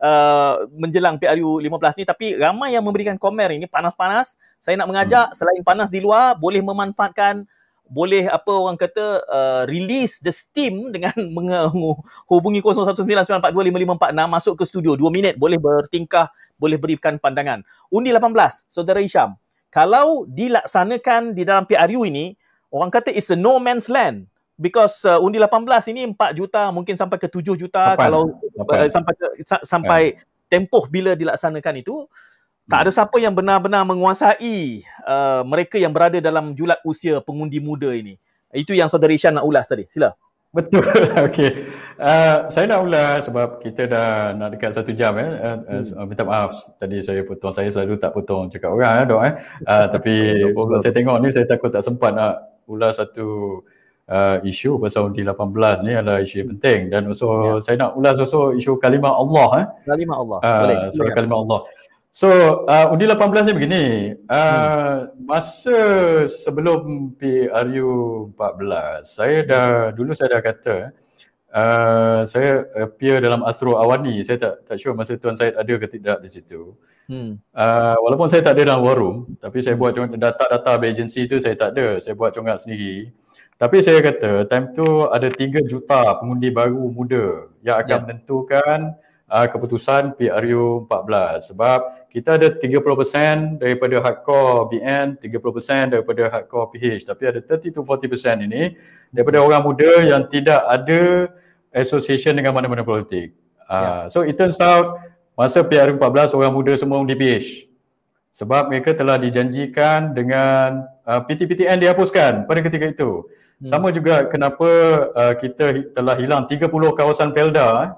uh, menjelang P R U lima belas ni tapi ramai yang memberikan komen ini panas-panas. Saya nak mengajak hmm. selain panas di luar boleh memanfaatkan boleh apa orang kata uh, release the steam dengan menghubungi kosong satu sembilan sembilan empat dua lima lima empat enam masuk ke studio dua minit boleh bertingkah boleh berikan pandangan. U N D lapan belas Saudara Isham kalau dilaksanakan di dalam P R U ini orang kata it's a no man's land. Because uh, U N D lapan belas ini empat juta mungkin sampai ke tujuh juta lapan, kalau lapan. Uh, sampai sa, sampai lapan. Tempoh bila dilaksanakan itu tak ada siapa yang benar-benar menguasai uh, mereka yang berada dalam julat usia pengundi muda ini. Itu yang Saudara Isham nak ulas tadi. Sila. Betul. Okey. Uh, saya nak ulas sebab kita dah nak dekat satu jam ya. Uh, hmm. uh, minta maaf tadi saya potong. Saya selalu tak potong cakap orang ya, Dok eh. Uh, tapi sebab saya tengok ni saya takut tak sempat nak ulas satu Uh, isu pasal U D lapan belas ni adalah isu yang penting dan also yeah. saya nak ulas also isu kalimah Allah eh. Kalimah Allah. Uh, Soal kalimah Allah. So uh, U D lapan belas ni begini, uh, hmm. masa sebelum P R U empat belas saya dah dulu saya dah kata uh, saya appear dalam Astro Awani, saya tak tak sure masa Tuan Syed ada ke tidak di situ. Hmm. Uh, walaupun saya tak ada dalam warum tapi saya buat data-data agensi tu saya tak ada, saya buat congak sendiri. Tapi saya kata time tu ada tiga juta pengundi baru muda yang akan yeah. menentukan uh, keputusan P R U empat belas sebab kita ada tiga puluh peratus daripada hardcore B N, tiga puluh peratus daripada hardcore P H tapi ada tiga puluh hingga empat puluh peratus ini daripada orang muda yang tidak ada association dengan mana-mana politik. Uh, yeah. So it turns out masa P R U empat belas orang muda semua di P H sebab mereka telah dijanjikan dengan uh, P T P T N dihapuskan pada ketika itu. Hmm. Sama juga kenapa uh, kita telah hilang tiga puluh kawasan Felda eh,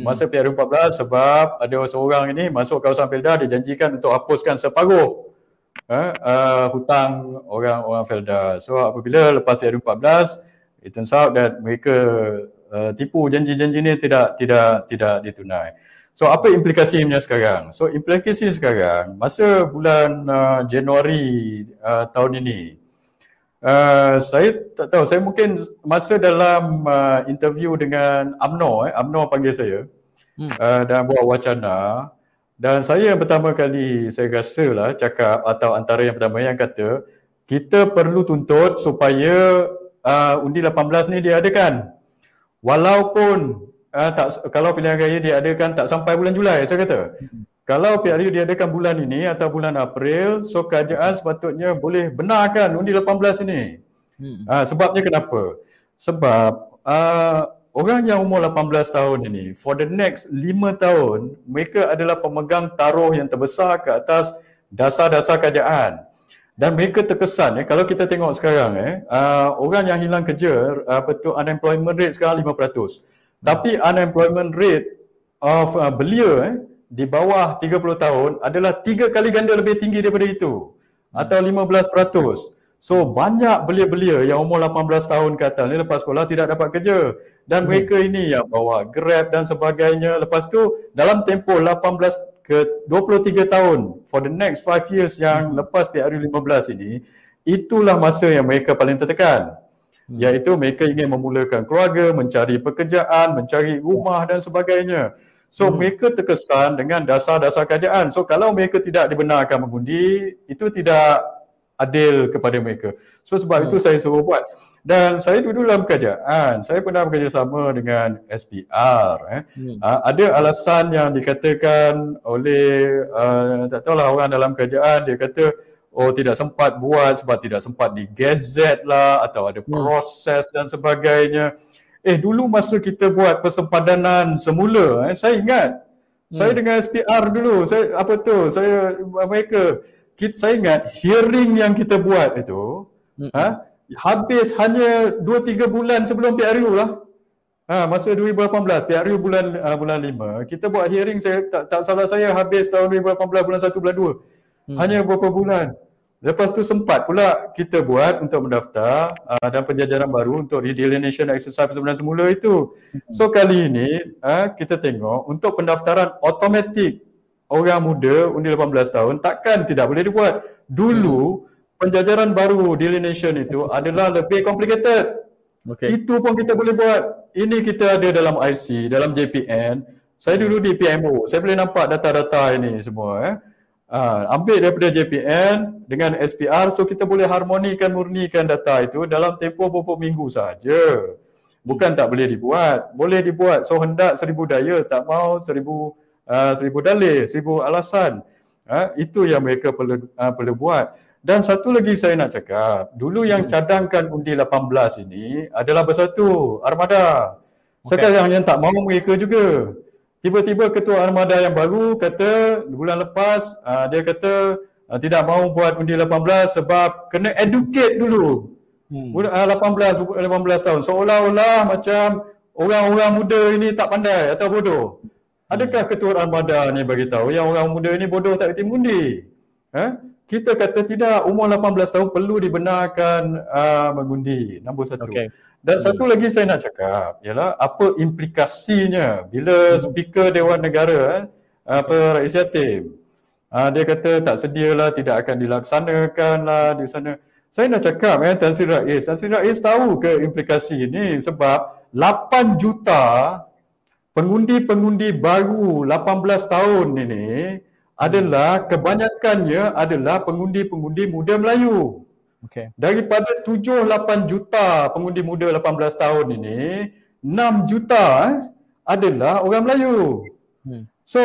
masa hmm. P R U empat belas sebab ada seorang ini masuk kawasan Felda dia janjikan untuk hapuskan separuh eh, uh, hutang orang-orang Felda. So apabila lepas P R U empat belas it turns out that mereka uh, tipu janji-janji ini tidak tidak tidak ditunai. So apa implikasinya sekarang? So implikasi sekarang masa bulan uh, Januari uh, tahun ini Uh, saya tak tahu, saya mungkin masa dalam uh, interview dengan UMNO, eh, UMNO panggil saya hmm. uh, dan buat wacana, dan saya yang pertama kali saya rasalah cakap, atau antara yang pertama yang kata kita perlu tuntut supaya uh, undi lapan belas ni diadakan, walaupun uh, tak, kalau pilihan raya diadakan tak sampai bulan Julai, saya kata. Hmm. Kalau P R U diadakan bulan ini atau bulan April, so kerajaan sepatutnya boleh benarkan undi lapan belas ini. Hmm. Uh, sebabnya kenapa? Sebab uh, orang yang umur lapan belas tahun ini, for the next lima tahun, mereka adalah pemegang taruh yang terbesar ke atas dasar-dasar kerajaan. Dan mereka terkesan, eh, kalau kita tengok sekarang, eh, uh, orang yang hilang kerja, uh, apa tu, unemployment rate sekarang lima peratus. Hmm. Tapi unemployment rate of uh, belia, eh, di bawah tiga puluh tahun adalah tiga kali ganda lebih tinggi daripada itu, atau lima belas peratus. So banyak belia-belia yang umur lapan belas tahun ke atas ni lepas sekolah tidak dapat kerja, dan mereka ini yang bawa Grab dan sebagainya. Lepas tu dalam tempoh lapan belas ke dua puluh tiga tahun for the next five years yang lepas P R U lima belas ini, itulah masa yang mereka paling tertekan, iaitu mereka ingin memulakan keluarga, mencari pekerjaan, mencari rumah dan sebagainya. So hmm. mereka terkesan dengan dasar-dasar kerajaan. So kalau mereka tidak dibenarkan mengundi, itu tidak adil kepada mereka. So sebab hmm. itu saya suruh buat. Dan saya dulu dalam kerajaan, saya pernah bekerjasama dengan S P R. Eh. Hmm. Uh, ada alasan yang dikatakan oleh, uh, tak tahulah orang dalam kerajaan, dia kata, oh tidak sempat buat sebab tidak sempat digazet lah, atau ada proses hmm. dan sebagainya. Eh dulu masa kita buat persempadanan semula, eh, saya ingat hmm. saya dengan S P R dulu, saya apa tu, saya mereka kita, saya ingat hearing yang kita buat itu hmm. ha, habis hanya dua tiga bulan sebelum P R U lah. Ha, masa dua ribu lapan belas P R U bulan uh, bulan lima kita buat hearing, saya tak, tak salah saya habis tahun dua ribu lapan belas bulan satu bulan dua. Hmm. Hanya beberapa bulan. Lepas tu sempat pula kita buat untuk mendaftar uh, dan penjajaran baru untuk redelineation exercise sebenarnya semula itu. So kali ini uh, kita tengok untuk pendaftaran automatik orang muda undi lapan belas tahun takkan tidak boleh dibuat. Dulu penjajaran baru delineation itu adalah lebih complicated. Okay. Itu pun kita boleh buat. Ini kita ada dalam I C, dalam J P N. Saya dulu di P M O, saya boleh nampak data-data ini semua. Eh. Uh, ambil daripada J P N dengan S P R, so kita boleh harmonikan, murnikan data itu dalam tempoh beberapa minggu saja. Bukan tak boleh dibuat, boleh dibuat. So hendak seribu daya, tak mau seribu uh, seribu dalih, seribu alasan. Uh, itu yang mereka perlu, uh, perlu buat. Dan satu lagi saya nak cakap, dulu yang cadangkan undi lapan belas ini adalah Bersatu, Armada. Sekarang okay. yang tak mau mereka juga. Tiba-tiba ketua armada yang baru kata bulan lepas, uh, dia kata uh, tidak mahu buat undi lapan belas sebab kena educate dulu. Hmm. lapan belas tahun. Seolah-olah macam orang-orang muda ini tak pandai atau bodoh. Adakah ketua armada ni bagi tahu yang orang muda ini bodoh tak reti mengundi? Ha? Kita kata tidak, umur lapan belas tahun perlu dibenarkan uh, mengundi. Nombor satu. Okay. Dan satu lagi saya nak cakap ialah apa implikasinya bila Speaker Dewan Negara, apa, Rais Yatim, dia kata tak sedialah, tidak akan dilaksanakanlah di sana. Saya nak cakap, eh, Tan Sri Rais, Tan Sri Rais tahu ke implikasi ini? Sebab lapan juta pengundi-pengundi baru lapan belas tahun ini adalah kebanyakannya adalah pengundi-pengundi muda Melayu. Okay. Daripada tujuh lapan juta pengundi muda lapan belas tahun ini, enam juta eh, adalah orang Melayu. Hmm. So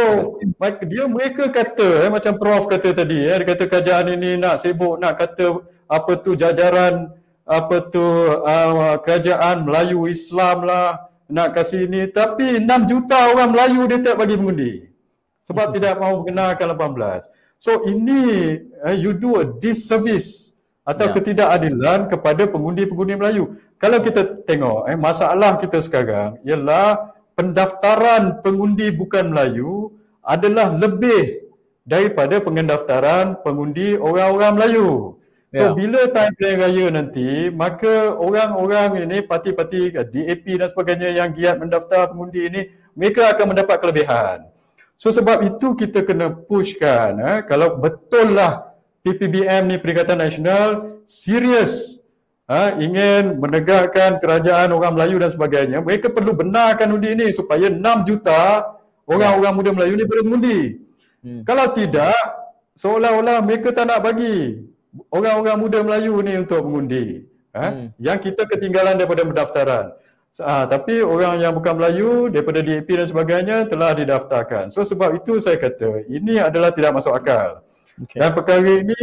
dia mereka kata eh, macam Prof kata tadi eh, dia kata kerajaan ini nak sibuk nak kata apa tu jajaran apa tu uh, kerajaan Melayu Islam lah, nak kasih ini, tapi enam juta orang Melayu dia tak bagi mengundi sebab hmm. tidak mahu mengenalkan lapan belas. So ini eh, you do a disservice atau ya. ketidakadilan kepada pengundi-pengundi Melayu. Kalau kita tengok, eh, masalah kita sekarang ialah pendaftaran pengundi bukan Melayu adalah lebih daripada pendaftaran pengundi orang-orang Melayu. Ya. So bila time pilihan raya nanti, maka orang-orang ini, parti-parti D A P dan sebagainya yang giat mendaftar pengundi ini, mereka akan mendapat kelebihan. So sebab itu kita kena pushkan, eh, kalau betul lah P P B M ni Perikatan Nasional serius ha, ingin menegakkan kerajaan orang Melayu dan sebagainya, mereka perlu benarkan undi ini supaya enam juta orang-orang muda Melayu ni berundi. Hmm. Kalau tidak, seolah-olah mereka tak nak bagi orang-orang muda Melayu ni untuk mengundi. Ha? Hmm. Yang kita ketinggalan daripada pendaftaran. Ha, tapi orang yang bukan Melayu daripada D A P dan sebagainya telah didaftarkan. So sebab itu saya kata ini adalah tidak masuk akal. Okay. Dan perkara ini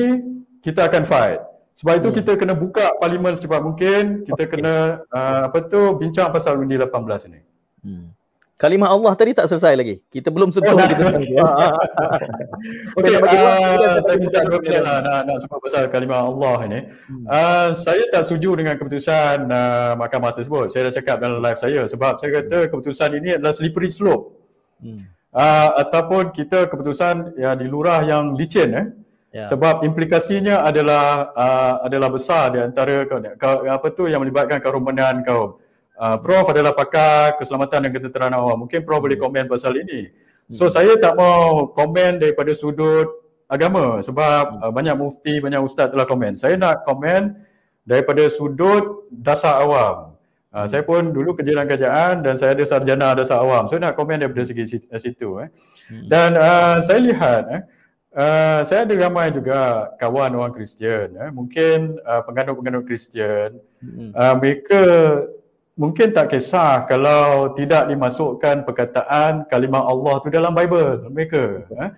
kita akan fight. Sebab itu hmm. kita kena buka parlimen secepat mungkin. Kita okay. kena uh, apa tu bincang pasal undi lapan belas ini. Hmm. Kalimah Allah tadi tak selesai lagi. Kita belum sentuh. Oh, kita. Okey, uh, saya minta dua minit lah nak, nak sebut pasal kalimah Allah ini. Hmm. Uh, saya tak setuju dengan keputusan uh, mahkamah tersebut. Saya dah cakap dalam live saya sebab saya kata keputusan ini adalah slippery slope. Hmm. Uh, ataupun kita keputusan ya, di lurah yang licin. Eh. Yeah. Sebab implikasinya adalah uh, adalah besar di antara apa tu yang melibatkan kerumanan kaum. Uh, Prof adalah pakar keselamatan dan ketenteraan awam. Mungkin Prof boleh komen pasal ini. So hmm. saya tak mau komen daripada sudut agama sebab uh, banyak mufti, banyak ustaz telah komen. Saya nak komen daripada sudut dasar awam. Uh, hmm. Saya pun dulu kerja dalam kerajaan dan saya ada sarjana dasar awam. So nak komen daripada segi situ. Eh. Hmm. Dan uh, saya lihat eh, Uh, saya ada ramai juga kawan orang Kristian. Eh. Mungkin uh, penganut-penganut Kristian, hmm. uh, mereka mungkin tak kisah kalau tidak dimasukkan perkataan kalimah Allah tu dalam Bible mereka. Eh.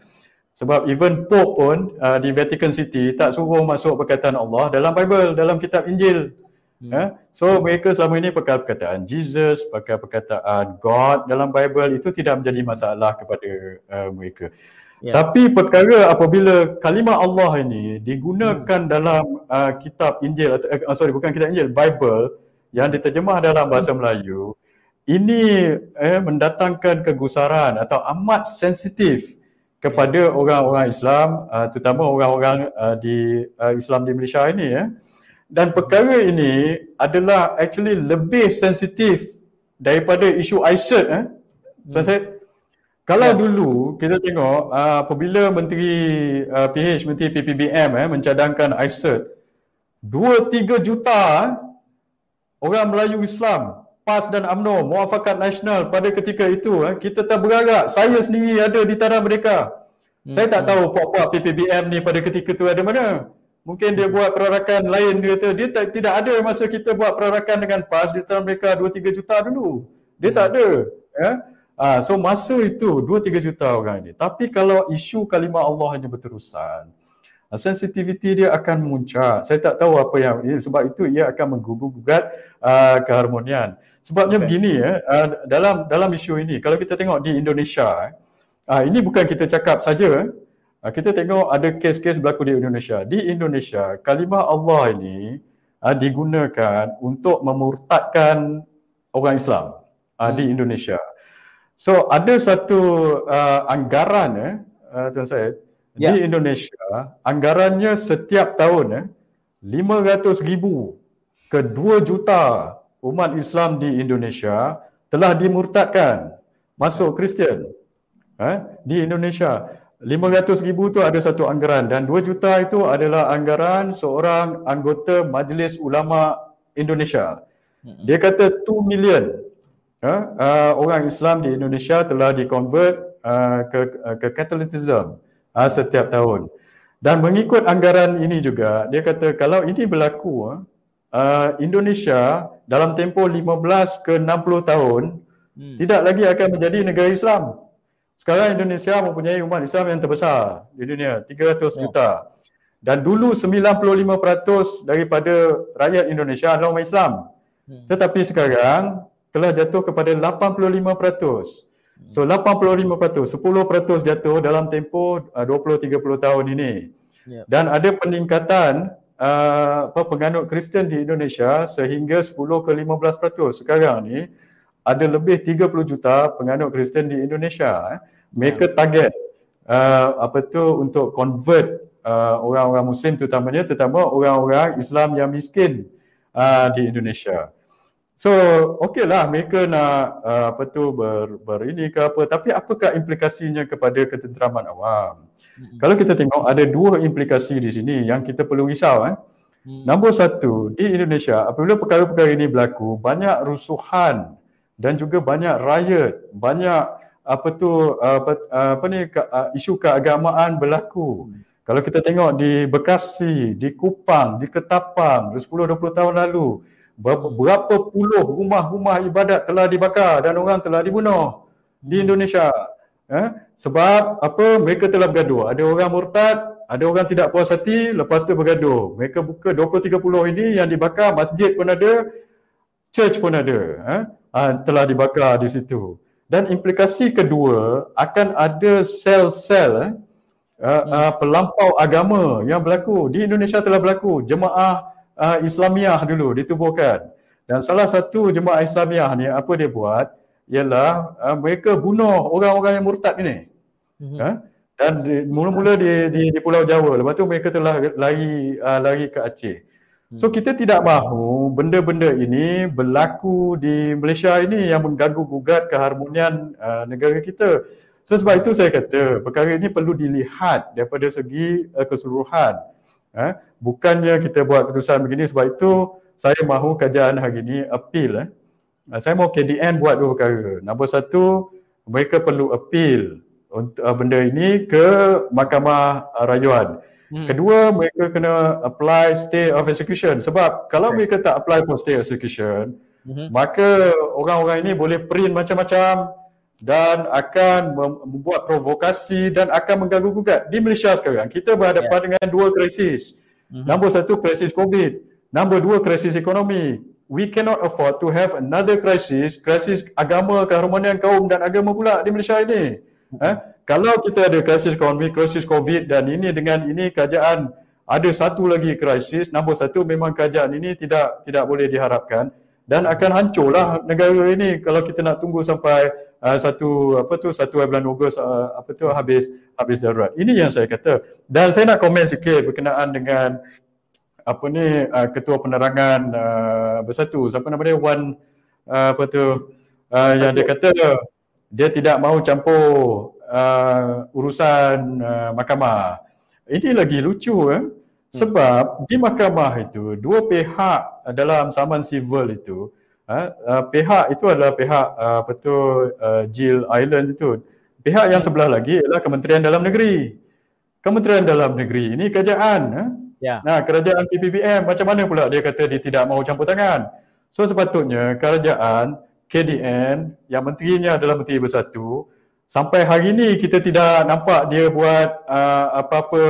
Sebab even Pope pun uh, di Vatican City tak suruh masuk perkataan Allah dalam Bible, dalam kitab Injil. Hmm. Eh. So mereka selama ini pakai perkataan Jesus, pakai perkataan God dalam Bible, itu tidak menjadi masalah kepada uh, mereka. Yeah. Tapi perkara apabila kalimah Allah ini digunakan hmm. dalam uh, kitab Injil atau uh, sorry bukan kitab Injil, Bible yang diterjemah dalam bahasa hmm. Melayu, ini eh, mendatangkan kegusaran atau amat sensitif kepada orang-orang yeah. Islam, uh, terutama orang-orang uh, di uh, Islam di Malaysia ini. Eh. Dan perkara ini adalah actually lebih sensitif daripada isu I S I D. Eh. So, hmm. saya Kalau ya. dulu kita tengok uh, apabila Menteri uh, P H, Menteri P P B M eh, mencadangkan I S I D, dua tiga juta orang Melayu Islam, P A S dan UMNO, Muafakat Nasional pada ketika itu eh, kita tak berharap, saya sendiri ada di tanah mereka. Hmm. Saya tak tahu puak-puak P P B M ni pada ketika itu ada mana. Mungkin dia buat perarakan lain, dia kata dia tak, tidak ada masa kita buat perarakan dengan P A S di tanah mereka dua tiga juta dulu. Dia hmm. tak ada. Ya. Eh. Ah, so masa itu dua tiga juta orang ini. Tapi kalau isu kalimah Allah ini berterusan, sensitiviti dia akan muncak. Saya tak tahu apa yang sebab itu ia akan menggugat uh, keharmonian. Sebabnya okay. begini ya, uh, dalam dalam isu ini kalau kita tengok di Indonesia, uh, ini bukan kita cakap saja. Uh, kita tengok ada kes-kes berlaku di Indonesia. Di Indonesia kalimah Allah ini uh, digunakan untuk memurtadkan orang Islam uh, hmm. di Indonesia. So ada satu uh, anggaran eh, uh, tuan Syed, yeah. di Indonesia anggarannya setiap tahun eh, lima ratus ribu ke dua juta umat Islam di Indonesia telah dimurtadkan masuk Kristian eh, di Indonesia. Lima ratus ribu tu ada satu anggaran dan dua juta itu adalah anggaran seorang anggota Majlis Ulama Indonesia. Dia kata two million Uh, orang Islam di Indonesia telah dikonvert uh, ke uh, ke Catholicism uh, setiap tahun. Dan mengikut anggaran ini juga, dia kata kalau ini berlaku uh, Indonesia dalam tempoh lima belas ke enam puluh tahun hmm. tidak lagi akan menjadi negara Islam. Sekarang Indonesia mempunyai umat Islam yang terbesar di dunia, tiga ratus juta. Dan dulu sembilan puluh lima peratus daripada rakyat Indonesia adalah umat Islam. Hmm. Tetapi sekarang telah jatuh kepada lapan puluh lima peratus. So lapan puluh lima peratus, sepuluh peratus jatuh dalam tempoh uh, dua puluh tiga puluh tahun ini. Yep. Dan ada peningkatan uh, apa, penganut Kristian di Indonesia sehingga sepuluh ke lima belas peratus. Sekarang ni ada lebih tiga puluh juta penganut Kristian di Indonesia. Mereka target uh, apa tu untuk convert uh, orang-orang Muslim terutamanya, terutama orang-orang Islam yang miskin uh, di Indonesia. So okeylah mereka nak uh, apa tu ber, berini ke apa, tapi apakah implikasinya kepada ketenteraman awam? Mm-hmm. Kalau kita tengok ada dua implikasi di sini yang kita perlu risau eh. Nombor satu, di Indonesia apabila perkara-perkara ini berlaku, banyak rusuhan dan juga banyak riot, banyak apa tu apa, apa ni ke, isu keagamaan berlaku. Hmm. Kalau kita tengok di Bekasi, di Kupang, di Ketapang sepuluh dua puluh tahun lalu, berapa puluh rumah-rumah ibadat telah dibakar dan orang telah dibunuh di Indonesia. Eh? Sebab apa? Mereka telah bergaduh. Ada orang murtad, ada orang tidak puas hati, lepas tu bergaduh. Mereka buka dua puluh tiga puluh ini yang dibakar, masjid pun ada, church pun ada. Eh? Ha, telah dibakar di situ. Dan implikasi kedua, akan ada sel-sel eh? uh, uh, pelampau agama yang berlaku. Di Indonesia telah berlaku. Jemaah uh, Islamiah dulu ditubuhkan. Dan salah satu jemaah Islamiah ni, apa dia buat ialah uh, mereka bunuh orang-orang yang murtad ini. Mm-hmm. Ha? Dan mula-mula di, di di Pulau Jawa, lepas tu mereka telah lari uh, lari ke Aceh. So kita tidak mahu benda-benda ini berlaku di Malaysia ini yang mengganggu gugat keharmonian uh, negara kita. So sebab itu saya kata perkara ini perlu dilihat daripada segi uh, keseluruhan. Eh? Bukannya kita buat keputusan begini. Sebab itu saya mahu kajian hari ini appeal. Eh? Uh, saya mahu K D N buat dua perkara. Nombor satu, mereka perlu appeal untuk benda ini ke Mahkamah Rayuan. Hmm. Kedua, mereka kena apply stay of execution. Sebab kalau okay. mereka tak apply for stay of execution, hmm. maka orang-orang ini boleh print macam-macam dan akan membuat provokasi dan akan mengganggu gugat. Di Malaysia sekarang kita berhadapan yeah. dengan dua krisis. Hmm. Nombor satu, krisis COVID. Nombor dua, krisis ekonomi. We cannot afford to have another crisis, krisis agama, keharmonian kaum dan agama pula di Malaysia ini. Eh? Kalau kita ada krisis ekonomi, krisis COVID dan ini dengan ini kerajaan ada satu lagi krisis, nombor satu memang kerajaan ini tidak tidak boleh diharapkan dan akan hancurlah negara ini kalau kita nak tunggu sampai uh, satu apa tu satu bulan Ogos uh, apa tu habis habis darurat. Ini yang saya kata. Dan saya nak komen sikit berkenaan dengan apa ni uh, ketua penerangan uh, Bersatu, siapa nama dia, Wan uh, apa tu uh, yang dia kata dia tidak mahu campur uh, urusan uh, mahkamah. Ini lagi lucu eh? Sebab hmm. di mahkamah itu dua pihak dalam saman sivil itu uh, uh, pihak itu adalah pihak uh, apa tu uh, Jill Island itu. Pihak yang sebelah lagi ialah Kementerian Dalam Negeri. Kementerian Dalam Negeri ini kerajaan eh? yeah. Nah, kerajaan P P B M macam mana pula dia kata dia tidak mahu campur tangan. So sepatutnya kerajaan K D N yang menterinya adalah Menteri Bersatu, sampai hari ini kita tidak nampak dia buat uh, apa-apa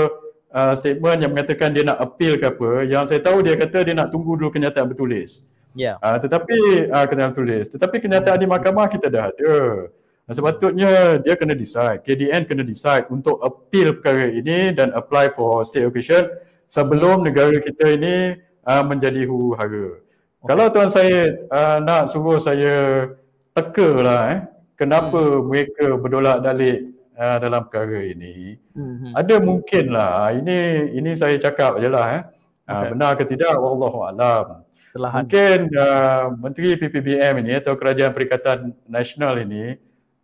uh, statement yang mengatakan dia nak appeal ke apa. Yang saya tahu dia kata dia nak tunggu dulu kenyataan bertulis. Ya. Yeah. Uh, tetapi uh, kenyataan bertulis, tetapi kenyataan di mahkamah kita dah ada. Dan sepatutnya dia kena decide, K D N kena decide untuk appeal perkara ini dan apply for state occasion sebelum negara kita ini uh, menjadi huru-hara. Okay. Kalau tuan Syed uh, nak suruh saya teka lah eh, kenapa hmm. mereka berdolak-dalik uh, dalam perkara ini, hmm. ada mungkin lah, ini ini saya cakap je lah eh, okay. uh, benar ke tidak, wallahualam. Telahan. Mungkin uh, Menteri P P B M ini atau Kerajaan Perikatan Nasional ini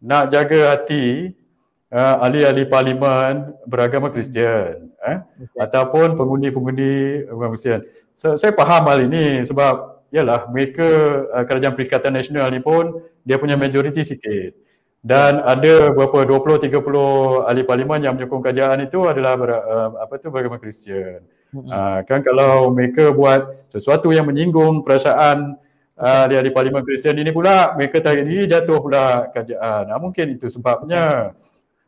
nak jaga hati uh, ahli-ahli parlimen beragama Kristian eh, okay. ataupun pengundi-pengundi beragama Kristian. So, saya faham hal ini sebab yalah, mereka Kerajaan Perikatan Nasional ni pun dia punya majoriti sikit dan ada berapa dua puluh tiga puluh ahli parlimen yang menyokong kerajaan itu adalah ber, apa tu beragama Kristian. Mm-hmm. uh, kan kalau mereka buat sesuatu yang menyinggung perasaan uh, ahli ahli parlimen Kristian ini pula, mereka tarik diri, jatuh pula kerajaan. Nah, mungkin itu sebabnya.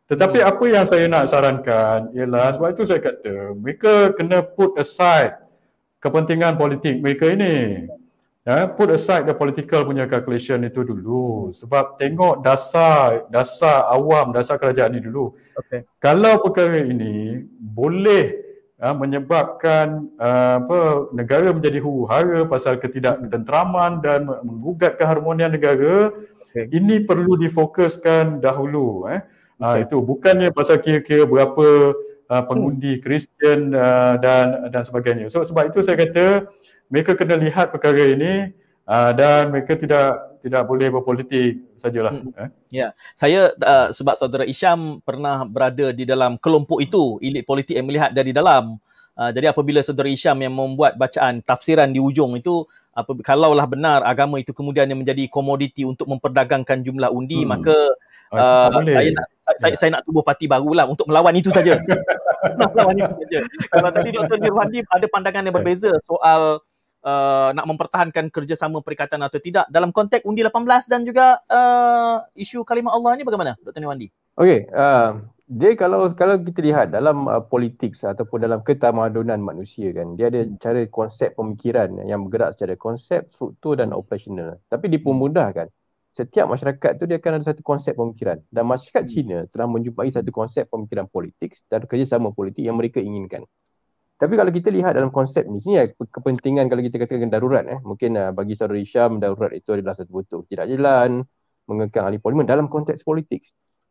Tetapi mm-hmm. apa yang saya nak sarankan ialah, sebab itu saya kata mereka kena put aside kepentingan politik mereka ini. Ya, put aside the political punya calculation itu dulu. Sebab tengok dasar dasar awam, dasar kerajaan ini dulu. Okay. Kalau perkara ini boleh ya, menyebabkan uh, apa negara menjadi huru-hara pasal ketidaktentraman dan menggugat keharmonian negara, okay. ini perlu difokuskan dahulu. Eh. Okay. Uh, itu bukannya pasal kira-kira berapa uh, pengundi Kristian uh, dan dan sebagainya. So sebab itu saya kata mereka kena lihat perkara ini uh, dan mereka tidak tidak boleh berpolitik sajalah. Hmm. Eh? Ya, saya uh, sebab saudara Isham pernah berada di dalam kelompok itu, elit politik yang melihat dari dalam. Uh, jadi apabila Saudara Isham yang membuat bacaan tafsiran di ujung itu, apa, kalaulah benar agama itu kemudian yang menjadi komoditi untuk memperdagangkan jumlah undi, hmm. maka uh, saya nak saya, saya nak tubuh parti barulah untuk melawan itu saja. Melawan itu saja. Kalau tadi Doktor Nirwandi ada pandangan yang berbeza soal Uh, nak mempertahankan kerjasama perikatan atau tidak dalam konteks undi lapan belas dan juga uh, isu kalimah Allah ni, bagaimana Doktor Nirwandi? Okey, uh, dia kalau kalau kita lihat dalam uh, politik ataupun dalam ketamadunan manusia kan, dia ada cara konsep pemikiran yang bergerak secara konsep, struktur dan operasional. Tapi dipermudahkan. Setiap masyarakat tu dia akan ada satu konsep pemikiran, dan masyarakat Cina telah menjumpai satu konsep pemikiran politik dan kerjasama politik yang mereka inginkan. Tapi kalau kita lihat dalam konsep ni, sini ya, kepentingan kalau kita katakan darurat, eh, mungkin uh, bagi Saudara Isham, darurat itu adalah satu bentuk tidak jalan, mengekang ahli parlimen dalam konteks politik.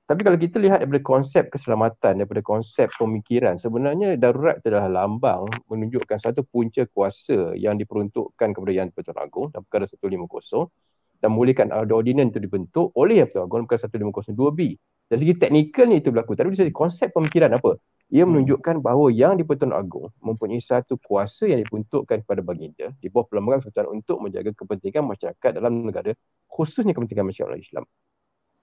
Tapi kalau kita lihat daripada konsep keselamatan, daripada konsep pemikiran, sebenarnya darurat adalah lambang menunjukkan satu punca kuasa yang diperuntukkan kepada Yang di-Pertuan Agong dalam perkara seratus lima puluh, dan membolehkan ada ordinan itu dibentuk oleh Yang di-Pertuan Agong dalam perkara seratus lima puluh B. Dari segi teknikalnya itu berlaku, tapi dari segi konsep pemikiran apa? Ia menunjukkan bahawa Yang di-Pertuan Agong mempunyai satu kuasa yang diperuntukkan kepada baginda di bawah Perlembagaan Persekutuan untuk menjaga kepentingan masyarakat dalam negara, khususnya kepentingan masyarakat Islam.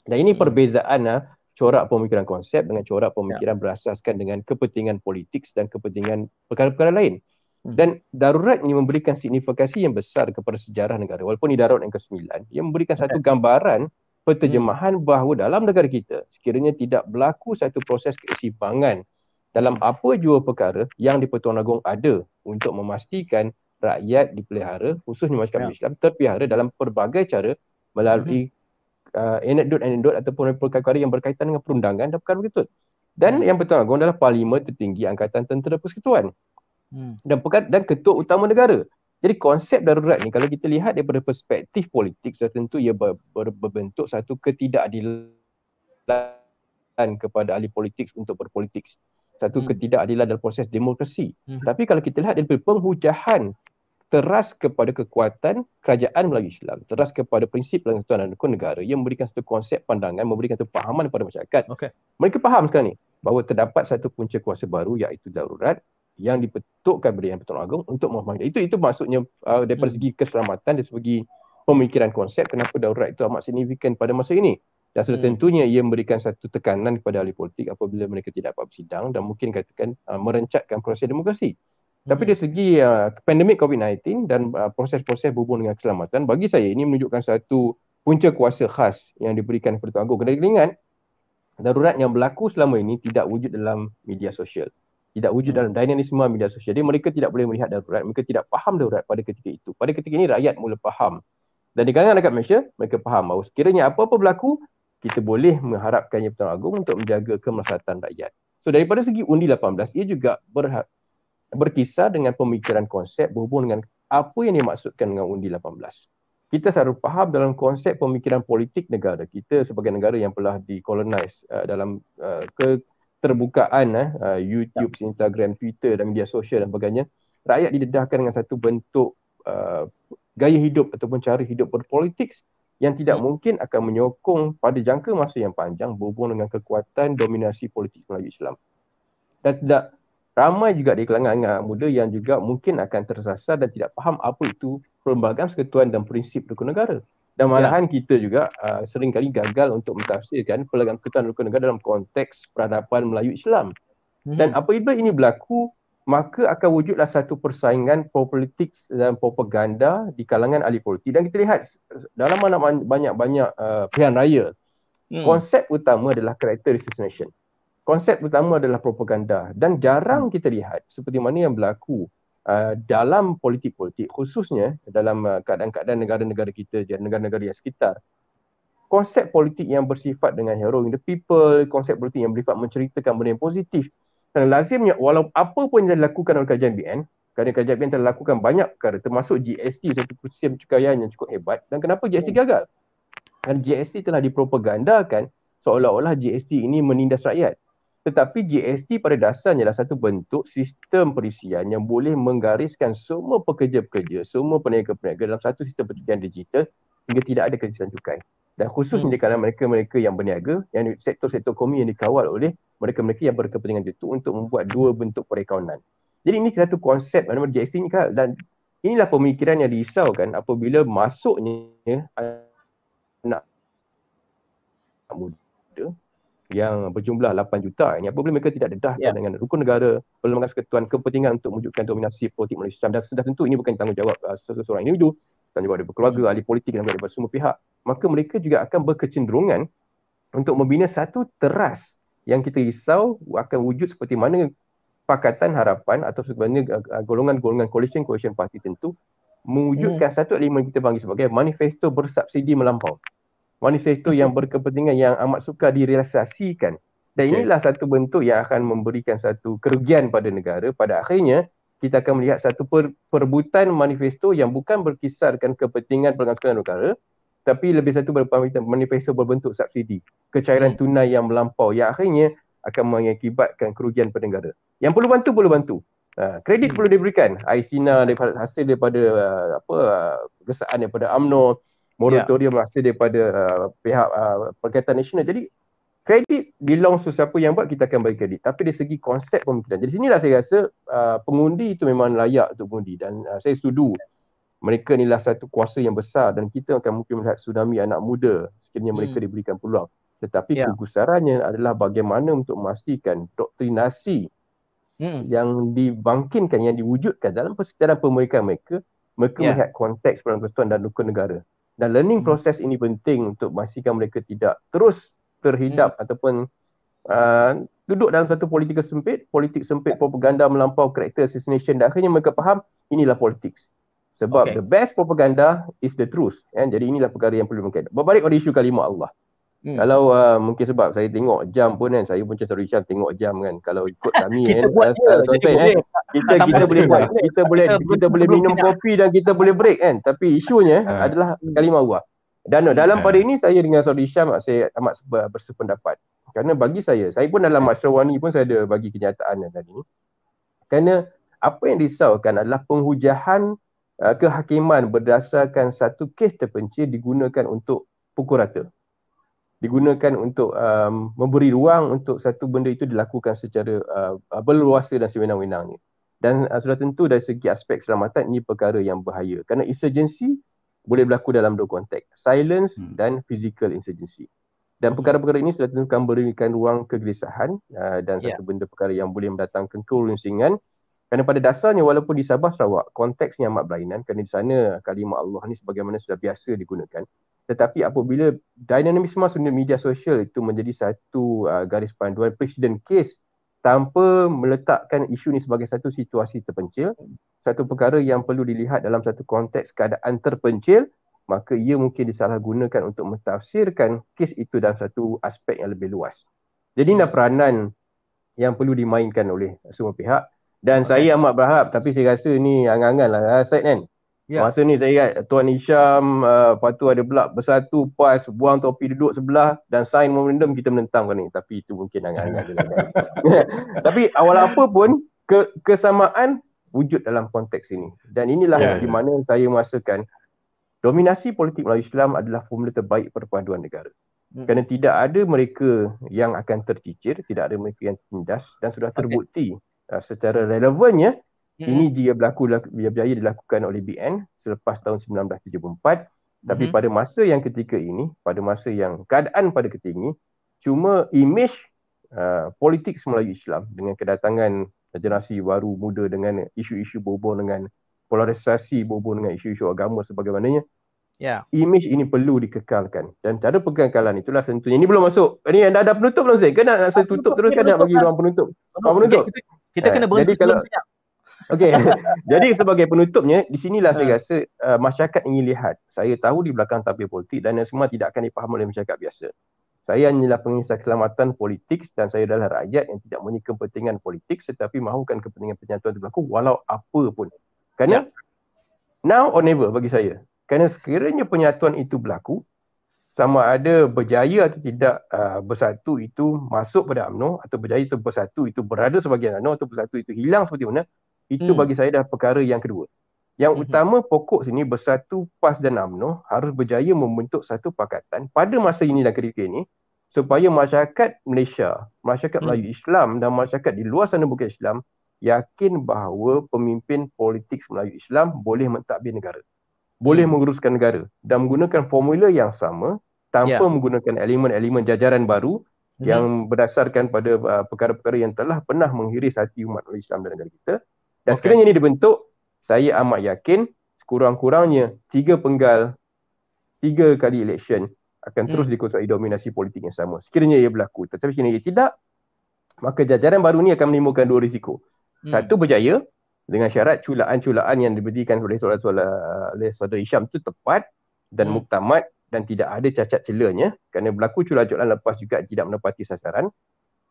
Dan ini perbezaan lah, corak pemikiran konsep dengan corak pemikiran ya. berasaskan dengan kepentingan politik dan kepentingan perkara-perkara lain. Dan darurat ini memberikan signifikasi yang besar kepada sejarah negara, walaupun ini darurat yang kesembilan, ia memberikan satu gambaran penterjemahan bahawa dalam negara kita sekiranya tidak berlaku satu proses keseimbangan dalam apa jua perkara, Yang di-Pertuan Agong ada untuk memastikan rakyat dipelihara, khususnya masyarakat ya. Islam terpelihara dalam pelbagai cara melalui uh, anekdot-anekdot ataupun perkara-perkara yang berkaitan dengan perundangan dan perkara begitu. Dan Yang di-Pertuan Agong adalah parlimen tertinggi Angkatan Tentera Persekutuan hmm. dan, dan ketua utama negara. Jadi konsep darurat ni kalau kita lihat daripada perspektif politik, sudah tentu ia ber, ber, berbentuk satu ketidakadilan kepada ahli politik untuk berpolitik. Satu ketidakadilan dalam proses demokrasi. Hmm. Tapi kalau kita lihat daripada penghujahan teras kepada kekuatan kerajaan Melayu Islam, teras kepada prinsip persatuan dan rukun negara yang memberikan satu konsep pandangan, memberikan satu pahaman kepada masyarakat. Okay. Mereka faham sekarang ni bahawa terdapat satu punca kuasa baru iaitu darurat yang dipetukkan oleh Yang di-Pertuan Agong untuk memahami. Itu itu maksudnya uh, daripada hmm. segi keselamatan, dari segi pemikiran konsep kenapa darurat itu amat signifikan pada masa ini. Dan sudah tentunya ia memberikan satu tekanan kepada ahli politik apabila mereka tidak dapat bersidang dan mungkin katakan uh, merencatkan proses demokrasi. Hmm. Tapi dari segi uh, pandemik COVID sembilan belas dan uh, proses-proses berhubung dengan keselamatan, bagi saya ini menunjukkan satu punca kuasa khas yang diberikan kepada Tuan Agong. Kena ingat, darurat yang berlaku selama ini tidak wujud dalam media sosial. Tidak wujud dalam dinamisme media sosial. Jadi mereka tidak boleh melihat darurat, mereka tidak faham darurat pada ketika itu. Pada ketika ini rakyat mula faham. Dan di kalangan rakyat Malaysia, mereka faham bahawa sekiranya apa-apa berlaku, kita boleh mengharapkan Yang di-Pertuan Agong untuk menjaga kemaslahatan rakyat. So daripada segi undi lapan belas, ia juga berha- berkisar dengan pemikiran konsep berhubung dengan apa yang dimaksudkan dengan undi lapan belas. Kita selalu faham dalam konsep pemikiran politik negara kita sebagai negara yang telah dikolonize uh, dalam uh, keterbukaan uh, YouTube, Instagram, Twitter dan media sosial dan sebagainya. Rakyat didedahkan dengan satu bentuk uh, gaya hidup ataupun cara hidup berpolitik yang tidak mungkin akan menyokong pada jangka masa yang panjang berhubung dengan kekuatan dominasi politik Melayu Islam. Dan tidak ramai juga di kalangan anak muda yang juga mungkin akan tersasar dan tidak faham apa itu Perlembagaan Persekutuan dan prinsip rukun negara. Dan malahan ya. kita juga uh, seringkali gagal untuk mentafsirkan Perlembagaan Persekutuan dan rukun negara dalam konteks peradaban Melayu Islam. Hmm. Dan apabila ini berlaku, maka akan wujudlah satu persaingan politik dan propaganda di kalangan ahli politik. Dan kita lihat dalam banyak-banyak uh, pilihan raya, hmm. konsep utama adalah character assassination. Konsep utama adalah propaganda. Dan jarang hmm. kita lihat seperti mana yang berlaku uh, dalam politik-politik, khususnya dalam uh, keadaan-keadaan negara-negara kita, negara-negara yang sekitar. Konsep politik yang bersifat dengan heroing the people, konsep politik yang bersifat menceritakan benda yang positif. Dan lazimnya walau apa pun yang dilakukan oleh kerajaan B N, kerana kerajaan B N telah lakukan banyak perkara termasuk G S T, satu sistem pencukaian yang cukup hebat. Dan kenapa G S T gagal? Kerana G S T telah dipropagandakan seolah-olah G S T ini menindas rakyat. Tetapi G S T pada dasarnya adalah satu bentuk sistem perisian yang boleh menggariskan semua pekerja-pekerja, semua peniaga-peniaga dalam satu sistem pencukaian digital hingga tidak ada kerjasama cukai. Dan khususnya hmm. di kalangan mereka-mereka yang berniaga, yang sektor-sektor ekonomi yang dikawal oleh mereka-mereka yang berkepentingan itu untuk membuat dua bentuk perekaunan. Jadi ini satu konsep nama G S T ni, dan inilah pemikiran yang dirisaukan apabila masuknya anak muda yang berjumlah lapan juta ini apabila mereka tidak dedahkan yeah. dengan rukun negara, perlembagaan persekutuan, kepentingan untuk mewujudkan dominasi politik Malaysia Islam, dan sudah tentu ini bukan tanggungjawab uh, seseorang individu, tanggungjawab daripada keluarga, ahli politik dan daripada semua pihak, maka mereka juga akan berkecenderungan untuk membina satu teras yang kita risau akan wujud seperti mana Pakatan Harapan atau sebenarnya golongan-golongan coalition-coalition parti tentu mewujudkan hmm. satu elemen kita panggil sebagai manifesto bersubsidi melampau. Manifesto yang berkepentingan yang amat sukar direalisasikan. Dan inilah okay. satu bentuk yang akan memberikan satu kerugian pada negara. Pada akhirnya kita akan melihat satu per- perebutan manifesto yang bukan berkisarkan kepentingan perlengkapan negara, tapi lebih satu manifesto berbentuk subsidi, kecairan tunai yang melampau yang akhirnya akan mengakibatkan kerugian pada negara. Yang perlu bantu, perlu bantu. Uh, kredit hmm. perlu diberikan. Aisina daripada hasil daripada uh, apa uh, gesaan daripada UMNO, moratorium yeah. hasil daripada uh, pihak uh, Perikatan Nasional. Jadi kredit belongs to siapa yang buat, kita akan bagi kredit. Tapi dari segi konsep pemikiran. Jadi sinilah saya rasa uh, pengundi itu memang layak untuk pengundi, dan uh, saya setuju. Mereka inilah satu kuasa yang besar dan kita akan mungkin melihat tsunami anak muda sekiranya mereka hmm. diberikan peluang. Tetapi yeah. kegusarannya adalah bagaimana untuk memastikan doktrinasi hmm. yang dibangkinkan, yang diwujudkan dalam persekitaran pemerintahan mereka, mereka yeah. melihat konteks perlembagaan dan rukun negara. Dan learning hmm. proses ini penting untuk memastikan mereka tidak terus terhidap hmm. ataupun uh, duduk dalam satu politik sempit, politik sempit, propaganda melampau, character assassination, dan akhirnya mereka faham inilah politik. Sebab okay. the best propaganda is the truth. Eh? Jadi inilah perkara yang perlu mungkin. Berbalik pada isu kalimah Allah. Hmm. Kalau uh, mungkin sebab saya tengok jam pun kan, saya pun Saudara Isham tengok jam kan. Kalau ikut kami kan, buat uh, je, kan, boleh. kita tak kita boleh buat, kita, kita boleh kita, kita boleh minum kita. kopi dan kita boleh break kan. Tapi isunya ha. adalah kalimah Allah. Dan ha. dalam pada ini saya dengan Saudara Isham saya amat bersependapat. Kerana bagi saya, saya pun dalam Masyrawani pun saya ada bagi kenyataan tadi ni. Kerana apa yang disaukan adalah penghujahan kehakiman berdasarkan satu kes terpencil digunakan untuk pukul rata, digunakan untuk um, memberi ruang untuk satu benda itu dilakukan secara uh, berluasa dan sewenang-wenangnya. Dan uh, sudah tentu dari segi aspek keselamatan ini perkara yang bahaya, kerana insurgency boleh berlaku dalam dua konteks, silence hmm. dan physical insurgency, dan perkara-perkara ini sudah tentu akan berikan ruang kegelisahan uh, dan yeah. satu benda perkara yang boleh mendatangkan kelunsingan. Kerana pada dasarnya walaupun di Sabah, Sarawak, konteksnya amat berlainan, kerana di sana kalimah Allah ni sebagaimana sudah biasa digunakan. Tetapi apabila dinamisme media sosial itu menjadi satu uh, garis panduan presiden kes tanpa meletakkan isu ni sebagai satu situasi terpencil, satu perkara yang perlu dilihat dalam satu konteks keadaan terpencil, maka ia mungkin disalahgunakan untuk mentafsirkan kes itu dalam satu aspek yang lebih luas. Jadi inilah peranan yang perlu dimainkan oleh semua pihak. Dan okay. saya amat berharap, tapi saya rasa ni angan-angan lah Syed kan. Yeah. Masa ni saya ingat Tuan Isham, uh, lepas tu ada pula Bersatu, P A S, buang topi duduk sebelah dan sign memorandum kita menentang kan ni. Tapi itu mungkin angan-angan je lah. Tapi awal apa pun ke- kesamaan wujud dalam konteks ini. Dan inilah yeah, di mana yeah. saya merasakan dominasi politik Melayu Islam adalah formula terbaik perpaduan negara. Hmm. Kerana tidak ada mereka yang akan tercicir, tidak ada mereka yang tindas, dan sudah terbukti okay. Uh, secara relevannya hmm. ini dia berlaku biaya dilakukan oleh B N selepas tahun seribu sembilan ratus tujuh puluh empat hmm. tapi pada masa yang ketika ini, pada masa yang keadaan pada ketika ini, cuma imej uh, politik Melayu Islam dengan kedatangan generasi baru muda dengan isu-isu berhubung dengan polarisasi, berhubung dengan isu-isu agama sebagaimananya, yeah. imej ini perlu dikekalkan, dan cara pengkekalan itulah tentunya. Ini belum masuk, ini anda ada penutup belum Syed? Ke nak saya tutup terus kan, nak bagi ruang penutup ruang penutup? Kita kena ha, berhenti sebelum sekejap. Okey. Jadi sebagai penutupnya, di sinilah ha. saya rasa uh, masyarakat ingin lihat. Saya tahu di belakang tabir politik dan semua tidak akan dipahami oleh masyarakat biasa. Saya hanyalah pengisah keselamatan politik dan saya adalah rakyat yang tidak mempunyai kepentingan politik tetapi mahukan kepentingan penyatuan itu berlaku walau apa pun. Kerana ya. now or never bagi saya. Kerana sekiranya penyatuan itu berlaku, sama ada berjaya atau tidak uh, Bersatu itu masuk pada UMNO atau berjaya atau Bersatu itu berada sebagai UMNO atau Bersatu itu hilang seperti mana, itu hmm. bagi saya dah perkara yang kedua. Yang hmm. utama pokok sini, Bersatu, P A S dan UMNO harus berjaya membentuk satu pakatan pada masa ini dan ketika ini supaya masyarakat Malaysia, masyarakat hmm. Melayu Islam dan masyarakat di luar sana bukan Islam yakin bahawa pemimpin politik Melayu Islam boleh mentadbir negara, boleh menguruskan negara dan menggunakan formula yang sama tanpa yeah. menggunakan elemen-elemen jajaran baru mm-hmm. yang berdasarkan pada uh, perkara-perkara yang telah pernah menghiris hati umat Islam dan negara kita. Dan okay. sekiranya ini dibentuk, saya amat yakin sekurang-kurangnya tiga penggal, tiga kali election akan mm. terus dikuasai dominasi politik yang sama. Sekiranya ia berlaku, tetapi sekiranya ia tidak, maka jajaran baru ni akan menimbulkan dua risiko. Mm. Satu, berjaya dengan syarat culaan-culaan yang diberikan oleh Saudara Isham itu tepat dan hmm. muktamad dan tidak ada cacat celanya, kerana berlaku culaan-culaan lepas juga tidak menepati sasaran.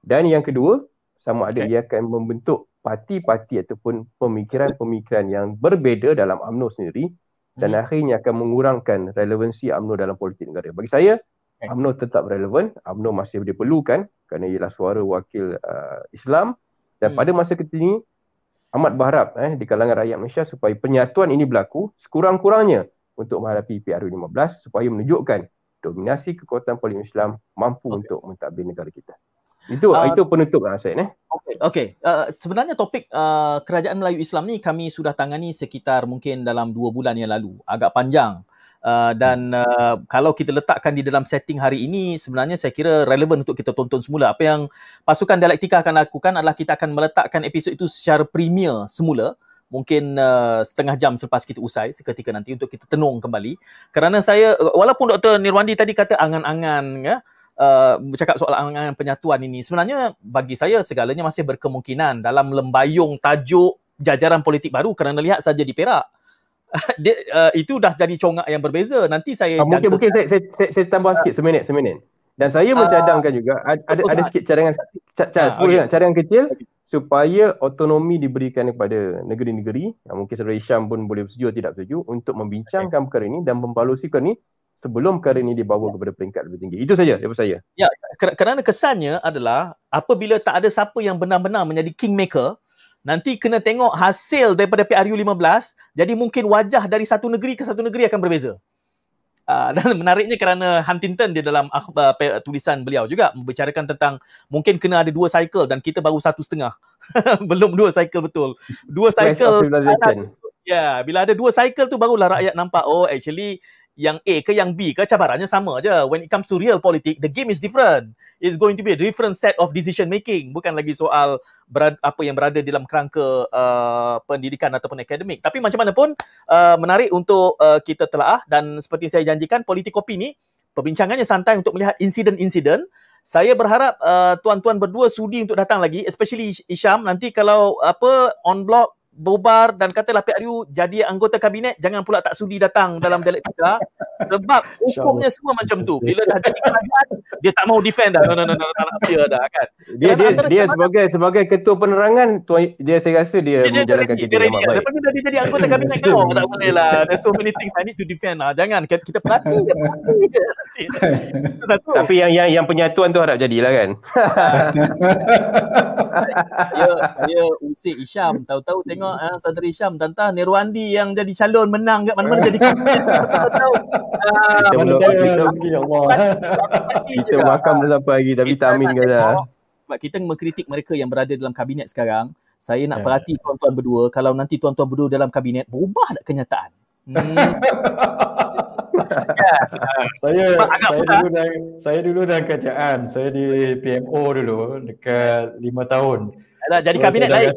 Dan yang kedua, sama ada okay. ia akan membentuk parti-parti ataupun pemikiran-pemikiran yang berbeza dalam UMNO sendiri dan hmm. akhirnya akan mengurangkan relevansi UMNO dalam politik negara. Bagi saya, okay. UMNO tetap relevan, UMNO masih diperlukan kerana ialah suara wakil uh, Islam dan hmm. pada masa kini amat berharap eh, di kalangan rakyat Malaysia supaya penyatuan ini berlaku sekurang-kurangnya untuk menghadapi P R U lima belas supaya menunjukkan dominasi kekuatan politik Islam mampu okay. untuk mentadbir negara kita. Itu uh, itu penutup lah Syed. Eh? Okey, okay. uh, sebenarnya topik uh, kerajaan Melayu Islam ni kami sudah tangani sekitar mungkin dalam dua bulan yang lalu, agak panjang. Uh, dan uh, kalau kita letakkan di dalam setting hari ini, sebenarnya saya kira relevan untuk kita tonton semula. Apa yang pasukan Dialektika akan lakukan adalah kita akan meletakkan episod itu secara premier semula, mungkin uh, setengah jam selepas kita usai seketika nanti, untuk kita tenung kembali. Kerana saya, walaupun Doktor Nirwandi tadi kata angan-angan ya, Uh, bercakap soal angan-angan penyatuan ini, sebenarnya bagi saya segalanya masih berkemungkinan dalam lembayung tajuk jajaran politik baru. Kerana lihat saja di Perak, dia, uh, itu dah jadi congak yang berbeza. Nanti saya mungkin mungkin saya, saya, saya, saya tambah sikit, seminit seminit. Dan saya mencadangkan uh, juga ada ada, ada sikit cadangan cadangan uh, okay. cadangan kecil okay. supaya autonomi diberikan kepada negeri-negeri yang mungkin Saudara Isham pun boleh bersetuju atau tidak bersetuju untuk membincangkan okay. perkara ini dan membalusi perkara ini sebelum perkara ini dibawa kepada peringkat lebih tinggi. Itu saja daripada saya. Ya, kerana kesannya adalah apabila tak ada siapa yang benar-benar menjadi kingmaker, nanti kena tengok hasil daripada P R U lima belas, jadi mungkin wajah dari satu negeri ke satu negeri akan berbeza. Uh, dan menariknya kerana Huntington di dalam uh, tulisan beliau juga membicarakan tentang mungkin kena ada dua cycle dan kita baru satu setengah. Belum dua cycle betul. Dua cycle. Ya, yeah, bila ada dua cycle tu barulah rakyat nampak, oh actually yang A ke yang B ke cabarannya sama je. When it comes to real politics, the game is different. It's going to be a different set of decision making. Bukan lagi soal berada, apa yang berada dalam kerangka uh, pendidikan ataupun akademik. Tapi macam mana pun uh, menarik untuk uh, kita telaah. Dan seperti saya janjikan, Politikopi ni perbincangannya santai untuk melihat insiden-insiden. Saya berharap uh, tuan-tuan berdua sudi untuk datang lagi, especially Isham. Nanti kalau apa on block bubar dan katalah P R U jadi anggota kabinet, jangan pula tak sudi datang dalam Dialektika, sebab hukumnya semua macam tu. Bila dah jadi kerajaan, dia tak mau defend dah. No no no, no, no, no dia dah kan. Dia dia, dia sebagai mana? sebagai ketua penerangan tuan, dia saya rasa dia, dia menjalankan kerja yang baik. Lepas dia jadi anggota kabinet kau tak boleh lah. There's so many things I need to defend lah. Jangan kita perhati je, perhati je. Satu. Tapi yang yang yang penyatuan tu harap jadilah kan. Ya, saya usik Isham, tahu-tahu tengok Uh, Saudara Isham dan Tan Nirwandi yang jadi calon menang kat mana-mana jadi kabinet. Kita bakam dalam pagi tapi tak amin ke dah. Sebab kita mengkritik mereka yang berada dalam kabinet sekarang. Saya nak yeah. perhati tuan-tuan berdua, kalau nanti tuan-tuan berdua dalam kabinet, berubah tak kenyataan? Hmm. Yeah. saya saya dulu dalam saya dulu dalam kerajaan, saya di P M O dulu dekat lima tahun. Alah, jadi kabinet lain.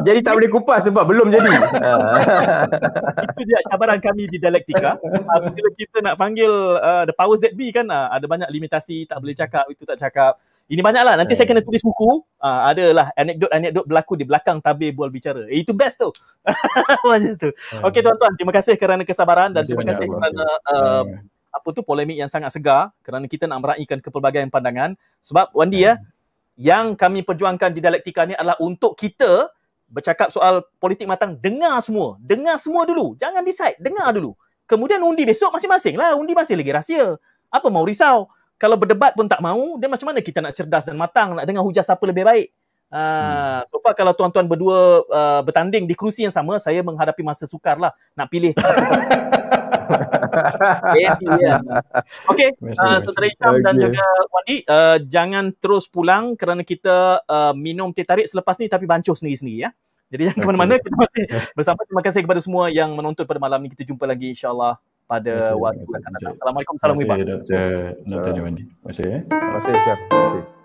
Jadi tak boleh kupas sebab belum jadi. Itu dia cabaran kami di Dialektika. Bila kita nak panggil uh, the powers that be kan, uh, ada banyak limitasi, tak boleh cakap itu, tak cakap ini, banyaklah. Nanti saya kena tulis buku, uh, adalah anekdot-anekdot berlaku di belakang tabir bual bicara. Eh, itu best tu. Macam tu. Okey tuan-tuan, terima kasih kerana kesabaran dan terima kasih kerana uh, apa tu polemik yang sangat segar, kerana kita nak meraihkan kepelbagaian pandangan. Sebab Wandi ya, yang kami perjuangkan di Dialektika ni adalah untuk kita bercakap soal politik matang. Dengar semua, dengar semua dulu, jangan decide, dengar dulu, kemudian undi besok masing-masing lah. Undi masih lagi rahsia, apa mau risau? Kalau berdebat pun tak mau, dan macam mana kita nak cerdas dan matang nak dengar hujah siapa lebih baik? Uh, so far kalau tuan-tuan berdua uh, bertanding di kerusi yang sama, saya menghadapi masa sukar lah nak pilih. Okey, uh, Saudara Isham okay. dan juga Wandi, uh, jangan terus pulang kerana kita uh, minum teh tarik selepas ni tapi bancuh sendiri-sendiri ya. Jadi jangan okay. ke mana-mana, kita masih bersama. Terima kasih kepada semua yang menonton pada malam ni. Kita jumpa lagi insya-Allah pada waktu akan datang. Assalamualaikum, salam wibak. Terima kasih Doktor Nirwandi. Terima kasih. Terima kasih.